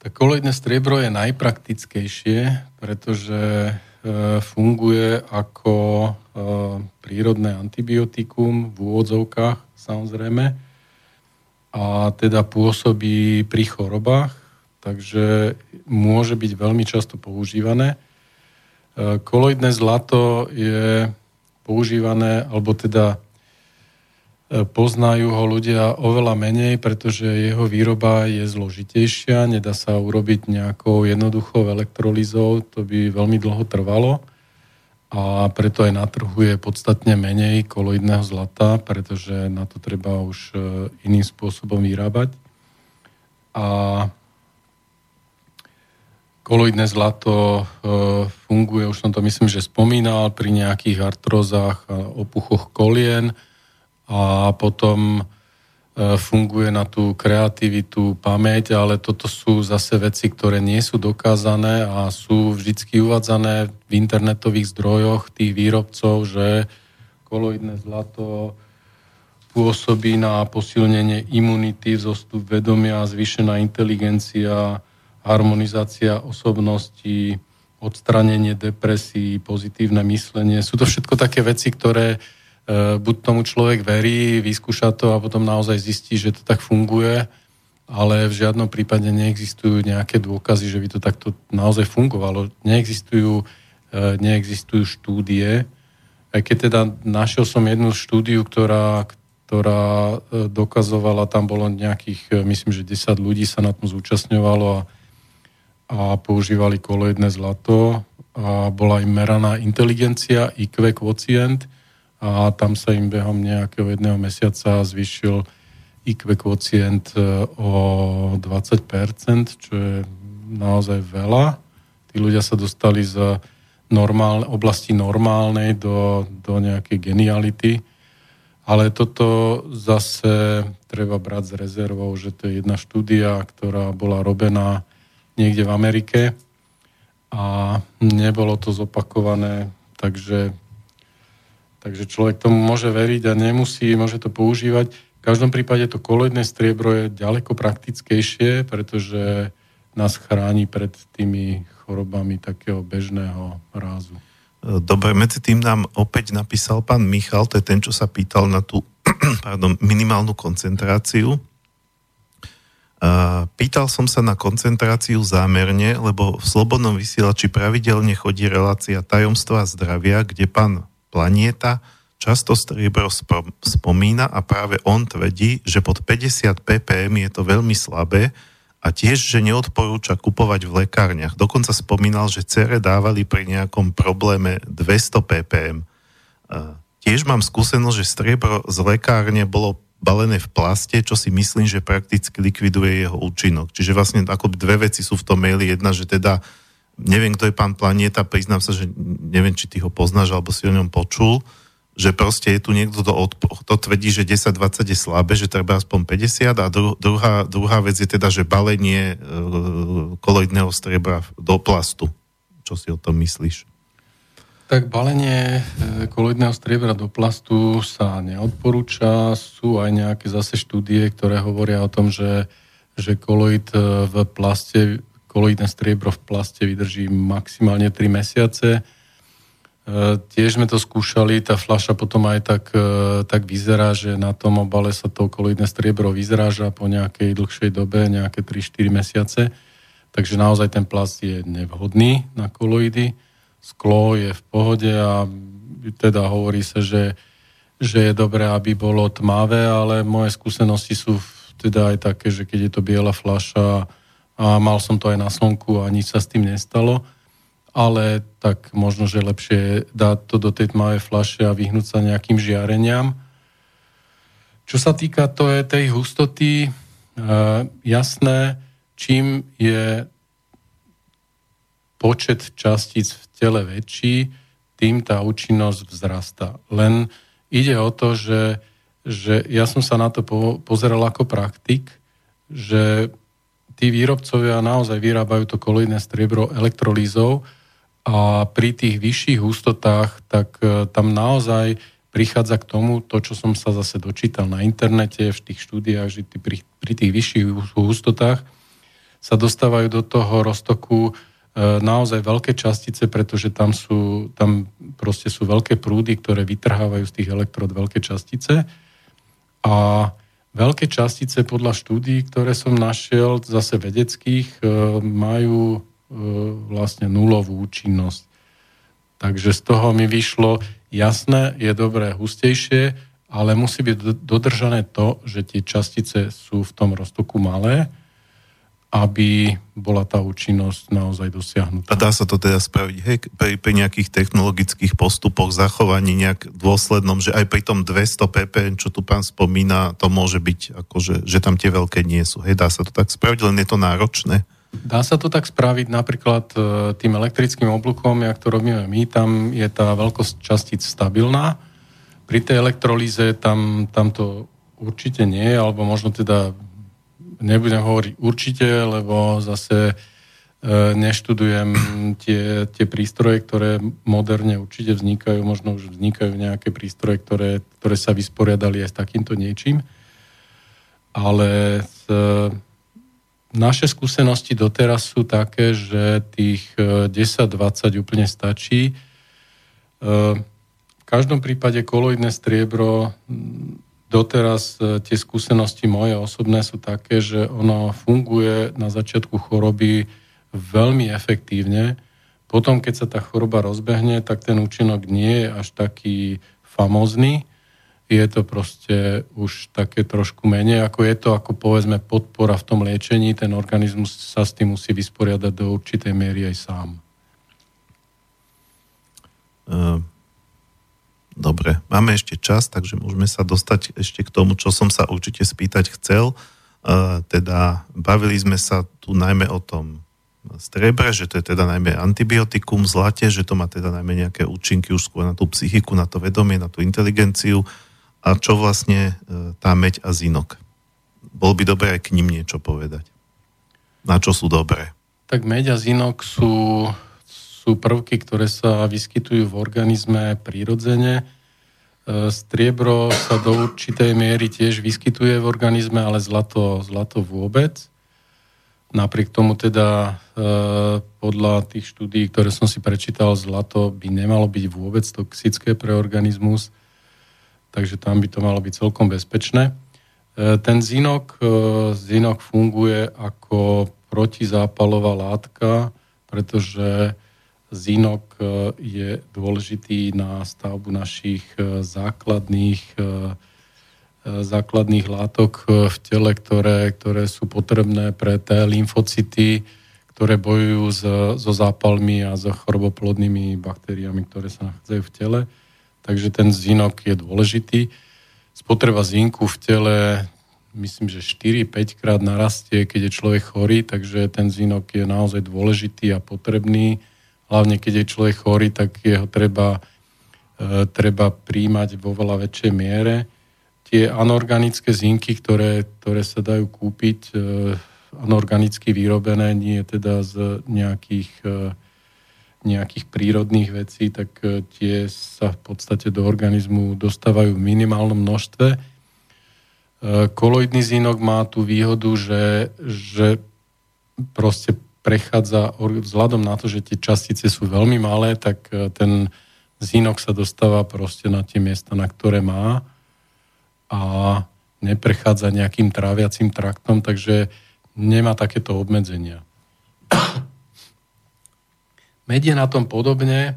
Tak koloidné striebro je najpraktickejšie, pretože funguje ako prírodné antibiotikum v úvodzovkách, samozrejme. A teda pôsobí pri chorobách. Takže môže byť veľmi často používané. Koloidné zlato je používané, alebo teda poznajú ho ľudia oveľa menej, pretože jeho výroba je zložitejšia, nedá sa urobiť nejakou jednoduchou elektrolízou, to by veľmi dlho trvalo. a preto aj na trhu je podstatne menej koloidného zlata, pretože na to treba už iným spôsobom vyrábať. A koloidné zlato funguje, už som to myslím, že spomínal, pri nejakých artrózach a opuchoch kolien a potom funguje na tú kreativitu, pamäť, ale toto sú zase veci, ktoré nie sú dokázané a sú vždycky uvádzané v internetových zdrojoch tých výrobcov, že koloidné zlato pôsobí na posilnenie imunity, vzostup vedomia, zvýšená inteligencia, harmonizácia osobnosti, odstránenie depresí, pozitívne myslenie. Sú to všetko také veci, ktoré buď tomu človek verí, vyskúša to a potom naozaj zistí, že to tak funguje, ale v žiadnom prípade neexistujú nejaké dôkazy, že by to takto naozaj fungovalo. Neexistujú štúdie. Aj keď teda našiel som jednu štúdiu, ktorá dokazovala, tam bolo nejakých, myslím, že 10 ľudí sa na tom zúčastňovalo a používali koloidné zlato a bola im meraná inteligencia, IQ kvocient a tam sa im behom nejakého jedného mesiaca zvýšil IQ kvocient o 20%, čo je naozaj veľa. Tí ľudia sa dostali z oblasti normálnej do nejakej geniality, ale toto zase treba brať s rezervou, že to je jedna štúdia, ktorá bola robená niekde v Amerike a nebolo to zopakované, takže človek tomu môže veriť a nemusí, môže to používať. V každom prípade to koloidné striebro je ďaleko praktickejšie, pretože nás chráni pred tými chorobami takého bežného rázu. Dobre, medzi tým nám opäť napísal pán Michal, to je ten, čo sa pýtal na tú minimálnu koncentráciu. Pýtal som sa na koncentráciu zámerne, lebo v Slobodnom vysielači pravidelne chodí relácia Tajomstva a zdravia, kde pán Planieta často striebro spomína a práve on tvrdí, že pod 50 ppm je to veľmi slabé, a tiež, že neodporúča kupovať v lekárniach. Dokonca spomínal, že cére dávali pri nejakom probléme 200 ppm. Tiež mám skúsenosť, že striebro z lekárne bolo balené v plaste, čo si myslím, že prakticky likviduje jeho účinok. Čiže vlastne ako dve veci sú v tom maili. Jedna, že teda, neviem, kto je pán Planieta, priznám sa, že neviem, či ty ho poznáš, alebo si o ňom počul, že proste je tu niekto, kto tvrdí, že 10-20 je slabé, že treba aspoň 50 a druhá vec je teda, že balenie koloidného striebra do plastu. Čo si o tom myslíš? Tak balenie koloidného striebra do plastu sa neodporúča. Sú aj nejaké zase štúdie, ktoré hovoria o tom, že koloidné striebro v plaste vydrží maximálne 3 mesiace. Tiež sme to skúšali, tá fľaša potom aj tak vyzerá, že na tom obale sa to koloidné striebro vyzráža po nejakej dlhšej dobe, nejaké 3-4 mesiace. Takže naozaj ten plast je nevhodný na koloidy. Sklo je v pohode a teda hovorí sa, že je dobré, aby bolo tmavé, ale moje skúsenosti sú teda aj také, že keď je to biela fľaša a mal som to aj na slnku a nič sa s tým nestalo, ale tak možno, že lepšie dať to do tej tmavej fľaše a vyhnúť sa nejakým žiareniam. Čo sa týka tej hustoty, jasné, čím je počet častíc v tele väčší, tým tá účinnosť vzrastá. Len ide o to, že ja som sa na to pozeral ako praktik, že tí výrobcovia naozaj vyrábajú to koloidné striebro elektrolízou, a pri tých vyšších hustotách, tak tam naozaj prichádza k tomu, to, čo som sa zase dočítal na internete, v tých štúdiách, že pri tých vyšších hustotách sa dostávajú do toho roztoku naozaj veľké častice, pretože tam proste sú veľké prúdy, ktoré vytrhávajú z tých elektrod veľké častice. A veľké častice podľa štúdií, ktoré som našiel, zase vedeckých, majú vlastne nulovú účinnosť. Takže z toho mi vyšlo, jasné, je dobré hustejšie, ale musí byť dodržané to, že tie častice sú v tom roztoku malé a aby bola tá účinnosť naozaj dosiahnutá. A dá sa to teda spraviť, hej, pri nejakých technologických postupoch, zachovaní nejak dôslednom, že aj pri tom 200 ppm, čo tu pán spomína, to môže byť, akože, že tam tie veľké nie sú. Hej, dá sa to tak spraviť, len je to náročné. Dá sa to tak spraviť napríklad tým elektrickým oblúkom, jak to robíme my, tam je tá veľkosť častíc stabilná. Pri tej elektrolíze tam to určite nie, alebo možno teda nebudem hovoriť určite, lebo zase neštudujem tie prístroje, ktoré moderne určite vznikajú, možno už vznikajú nejaké prístroje, ktoré sa vysporiadali aj s takýmto niečím. Ale naše skúsenosti doteraz sú také, že tých 10-20 úplne stačí. V každom prípade koloidné striebro... Doteraz tie skúsenosti moje osobné sú také, že ono funguje na začiatku choroby veľmi efektívne. Potom, keď sa tá choroba rozbehne, tak ten účinok nie je až taký famózny. Je to proste už také trošku menej, ako je to, ako povedzme, podpora v tom liečení. Ten organizmus sa s tým musí vysporiadať do určitej miery aj sám. Dobre, máme ešte čas, takže môžeme sa dostať ešte k tomu, čo som sa určite spýtať chcel. Teda bavili sme sa tu najmä o tom striebre, že to je teda najmä antibiotikum, zlate, že to má teda najmä nejaké účinky už skôr na tú psychiku, na to vedomie, na tú inteligenciu. A čo vlastne tá meď a zinok? Bol by dobré aj k nim niečo povedať. Na čo sú dobré? Tak meď a zinok sú prvky, ktoré sa vyskytujú v organizme prirodzene. Striebro sa do určitej miery tiež vyskytuje v organizme, ale zlato vôbec. Napriek tomu teda podľa tých štúdií, ktoré som si prečítal, zlato by nemalo byť vôbec toxické pre organizmus, takže tam by to malo byť celkom bezpečné. Ten zinok funguje ako protizápalová látka, pretože zinok je dôležitý na stavbu našich základných látok v tele, ktoré sú potrebné pre tie lymfocyty, ktoré bojujú so zápalmi a so choroboplodnými baktériami, ktoré sa nachádzajú v tele. Takže ten zinok je dôležitý. Spotreba zinku v tele, myslím, že 4-5 krát narastie, keď je človek chorý, takže ten zinok je naozaj dôležitý a potrebný. Hlavne, keď je človek chorý, tak jeho treba príjmať vo veľa väčšej miere. Tie anorganické zinky, ktoré sa dajú kúpiť, anorganicky vyrobené, nie teda z nejakých prírodných vecí, tak tie sa v podstate do organizmu dostávajú v minimálnom množstve. Koloidný zinok má tú výhodu, že proste prechádza, vzhľadom na to, že tie častice sú veľmi malé, tak ten zinok sa dostáva proste na tie miesta, na ktoré má a neprechádza nejakým tráviacím traktom, takže nemá takéto obmedzenia. Med je na tom podobne,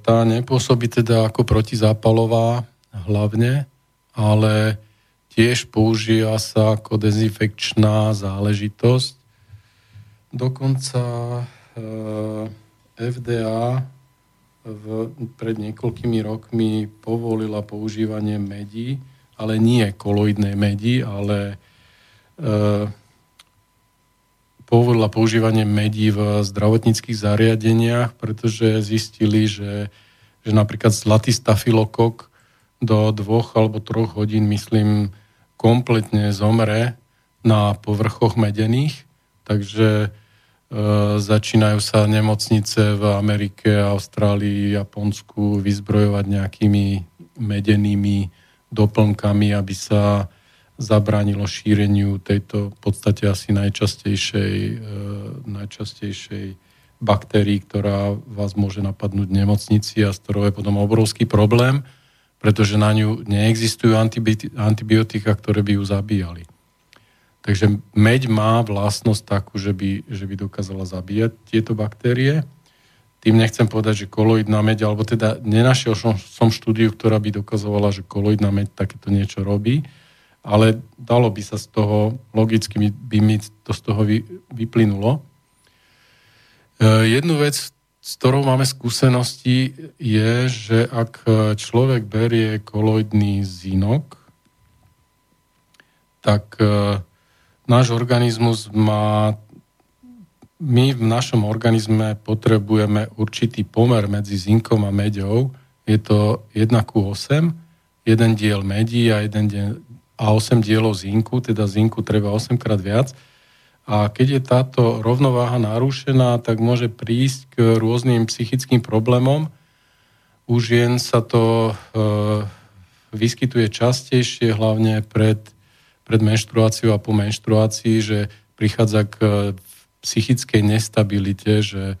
tá nepôsobí teda ako protizápalová hlavne, ale tiež používa sa ako dezinfekčná záležitosť. Dokonca FDA pred niekoľkými rokmi povolila používanie medí, ale nie koloidnej medí, ale povolila používanie medí v zdravotníckych zariadeniach, pretože zistili, že napríklad zlatý stafilokok do 2 alebo 3 hodín, myslím, kompletne zomre na povrchoch medených. Takže začínajú sa nemocnice v Amerike, Austrálii, Japonsku vyzbrojovať nejakými medenými doplnkami, aby sa zabránilo šíreniu tejto v podstate asi najčastejšej baktérii, ktorá vás môže napadnúť v nemocnici a z ktorého je potom obrovský problém, pretože na ňu neexistujú antibiotika, ktoré by ju zabíjali. Takže meď má vlastnosť takú, že by dokázala zabíjať tieto baktérie. Tým nechcem povedať, že koloidná meď, alebo teda nenašiel som štúdiu, ktorá by dokazovala, že koloidná meď takéto niečo robí, ale dalo by sa z toho, logicky by mi to z toho vyplynulo. Jednu vec, s ktorou máme skúsenosti, je, že ak človek berie koloidný zinok, tak náš organizmus má... My v našom organizme potrebujeme určitý pomer medzi zinkom a meďou. Je to 1:8, jeden diel medí a 8 dielov zinku, teda zinku treba 8 krát viac. A keď je táto rovnováha narušená, tak môže prísť k rôznym psychickým problémom. U žien sa to vyskytuje častejšie, hlavne pred menštruáciou a po menštruácii, že prichádza k psychickej nestabilite, že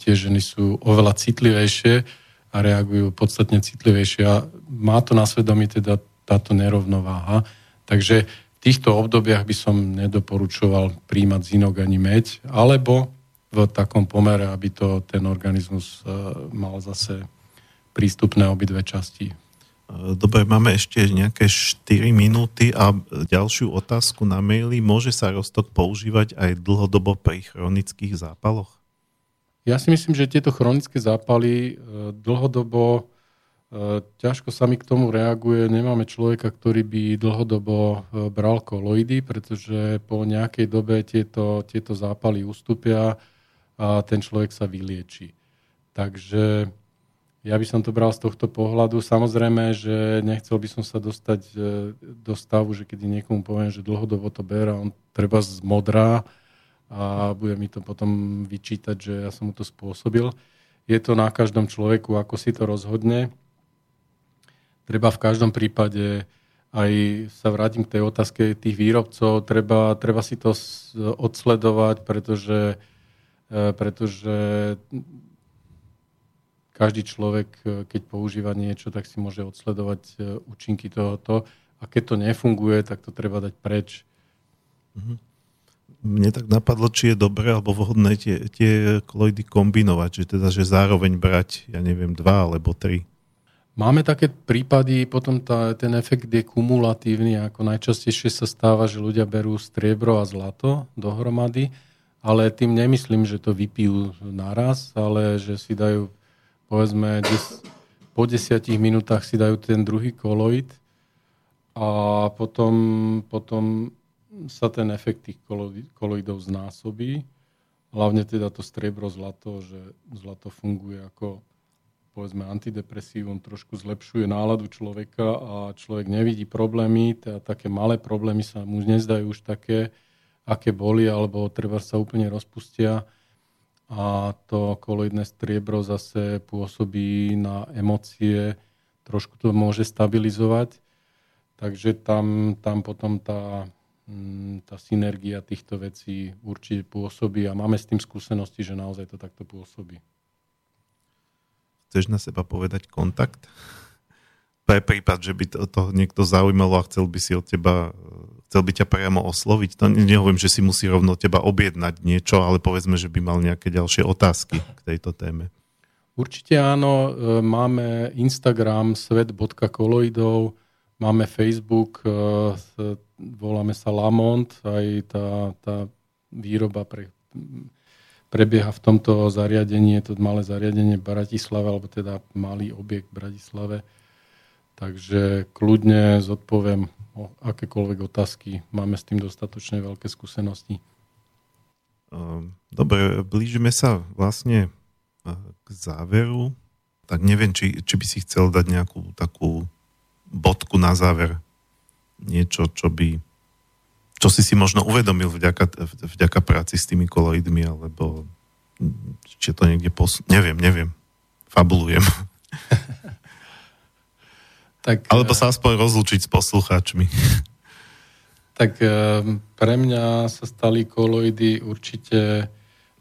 tie ženy sú oveľa citlivejšie a reagujú podstatne citlivejšie. A má to na svedomí teda táto nerovnováha. Takže v týchto obdobiach by som nedoporučoval príjmať zinok ani meď, alebo v takom pomere, aby to ten organizmus mal zase prístupné obidve časti. Dobre, máme ešte nejaké 4 minúty a ďalšiu otázku na maili. Môže sa roztok používať aj dlhodobo pri chronických zápaloch? Ja si myslím, že tieto chronické zápaly dlhodobo, ťažko sa mi k tomu reaguje. Nemáme človeka, ktorý by dlhodobo bral koloidy, pretože po nejakej dobe tieto zápaly ustúpia a ten človek sa vylieči. Takže... Ja by som to bral z tohto pohľadu. Samozrejme, že nechcel by som sa dostať do stavu, že keď niekomu poviem, že dlhodobo to berá, on treba zmodrá a bude mi to potom vyčítať, že ja som mu to spôsobil. Je to na každom človeku, ako si to rozhodne. Treba v každom prípade, aj sa vrátim k tej otázke tých výrobcov, treba si to odsledovať, pretože každý človek, keď používa niečo, tak si môže odsledovať účinky tohoto. A keď to nefunguje, tak to treba dať preč. Mne tak napadlo, či je dobré alebo vhodné tie koloidy kombinovať. Že zároveň brať, 2 alebo 3. Máme také prípady, potom ten efekt je kumulatívny. Ako najčastejšie sa stáva, že ľudia berú striebro a zlato dohromady. Ale tým nemyslím, že to vypijú naraz, ale že si dajú povedzme, po 10 minútach si dajú ten druhý koloid a potom sa ten efekt tých koloidov znásobí. Hlavne teda to striebro-zlato, že zlato funguje ako, povedzme, antidepresívum, trošku zlepšuje náladu človeka a človek nevidí problémy, teda také malé problémy sa mu nezdajú už také, aké boli, alebo treba sa úplne rozpustia. A to koloidné striebro zase pôsobí na emócie, trošku to môže stabilizovať, takže tam potom tá synergia týchto vecí určite pôsobí a máme s tým skúsenosti, že naozaj to takto pôsobí. Chceš na seba povedať kontakt? Pre prípad, že by to niekto zaujímalo a chcel by ťa priamo osloviť. To nehovorím, že si musí rovno teba objednať niečo, ale povedzme, že by mal nejaké ďalšie otázky k tejto téme. Určite áno. Máme Instagram svet.koloidov, máme Facebook, voláme sa Lamont, aj tá výroba prebieha v tomto zariadení, je to malé zariadenie v Bratislave, alebo teda malý objekt v Bratislave. Takže kľudne zodpoviem o akékoľvek otázky. Máme s tým dostatočne veľké skúsenosti. Dobre, blížime sa vlastne k záveru. Tak neviem, či by si chcel dať nejakú takú bodku na záver. Niečo, čo si možno uvedomil vďaka práci s tými koloidmi, alebo či to niekde neviem. Fabulujem. Tak, alebo sa aspoň rozlúčiť s poslucháčmi. Tak pre mňa sa stali koloidy určite,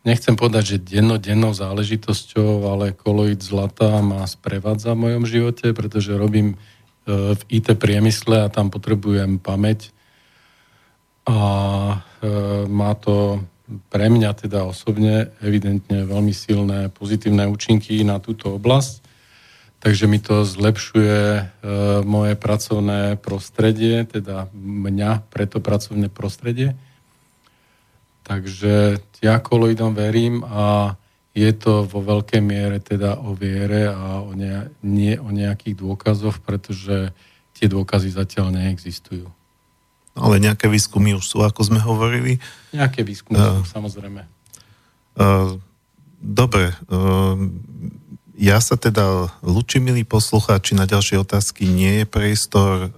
nechcem povedať, že dennodennou záležitosťou, ale koloid zlata ma sprevádza v mojom živote, pretože robím v IT priemysle a tam potrebujem pamäť. A má to pre mňa teda osobne evidentne veľmi silné pozitívne účinky na túto oblasť. Takže mi to zlepšuje moje pracovné prostredie, teda mňa pre to pracovné prostredie. Takže ja koloidom verím a je to vo veľkej miere teda o viere a nie o nejakých dôkazoch, pretože tie dôkazy zatiaľ neexistujú. Ale nejaké výskumy už sú, ako sme hovorili. Nejaké výskumy sú, samozrejme. Dobre, ja sa teda ľúčim, milí poslucháči, na ďalšie otázky nie je priestor.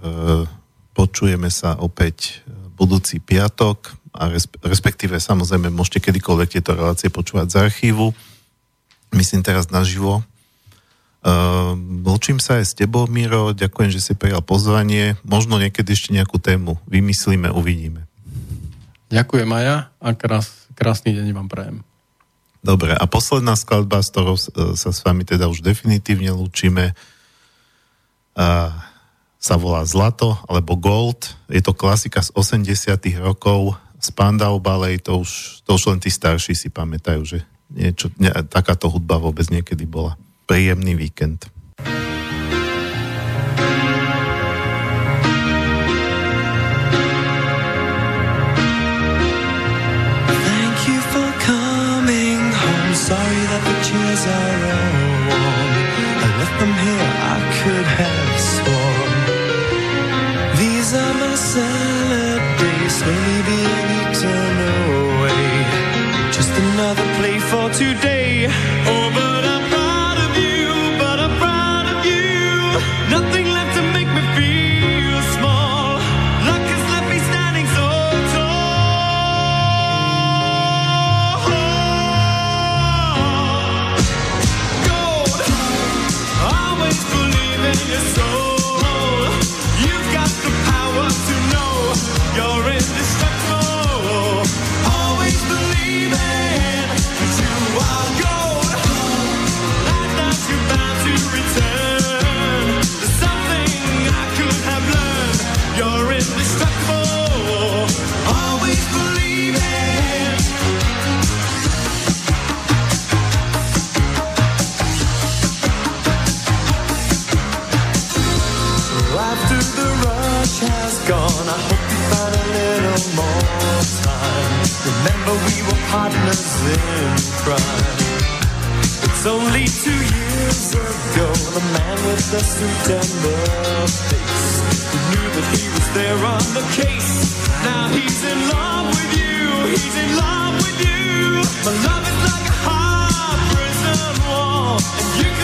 Počujeme sa opäť budúci piatok a respektíve samozrejme môžete kedykoľvek tieto relácie počúvať z archívu. Myslím teraz naživo. Ľúčim sa aj s tebou, Miro. Ďakujem, že si prijal pozvanie. Možno niekedy ešte nejakú tému vymyslíme, uvidíme. Ďakujem aj ja a krásny deň vám prajem. Dobre, a posledná skladba, s ktorou sa s vami teda už definitívne lúčime, sa volá Zlato, alebo Gold. Je to klasika z 80-tých rokov. Spandau Ballet, to už len tí starší si pamätajú, že takáto hudba vôbec niekedy bola. Príjemný víkend. Sorry that the chairs are all warm. I left them here, I could have sworn. These are my salad days, slowly being eaten away. Just another play for today. Oh, but I'm proud of you, but I'm proud of you. Nothing left to make me feel small. Luck has left me standing so tall. In your soul, you've got the power to know you're indestructible. Always believe it, 'cause you are gold. Life not too bad to return. There's something I could have learned. You're indestructible. Always believe it. After the rush has gone, I hope you find a little more time. Remember we were partners in crime. It's only 2 years ago, the man with the suit and the face, who knew that he was there on the case. Now he's in love with you, he's in love with you. My love is like a hard prison wall, and you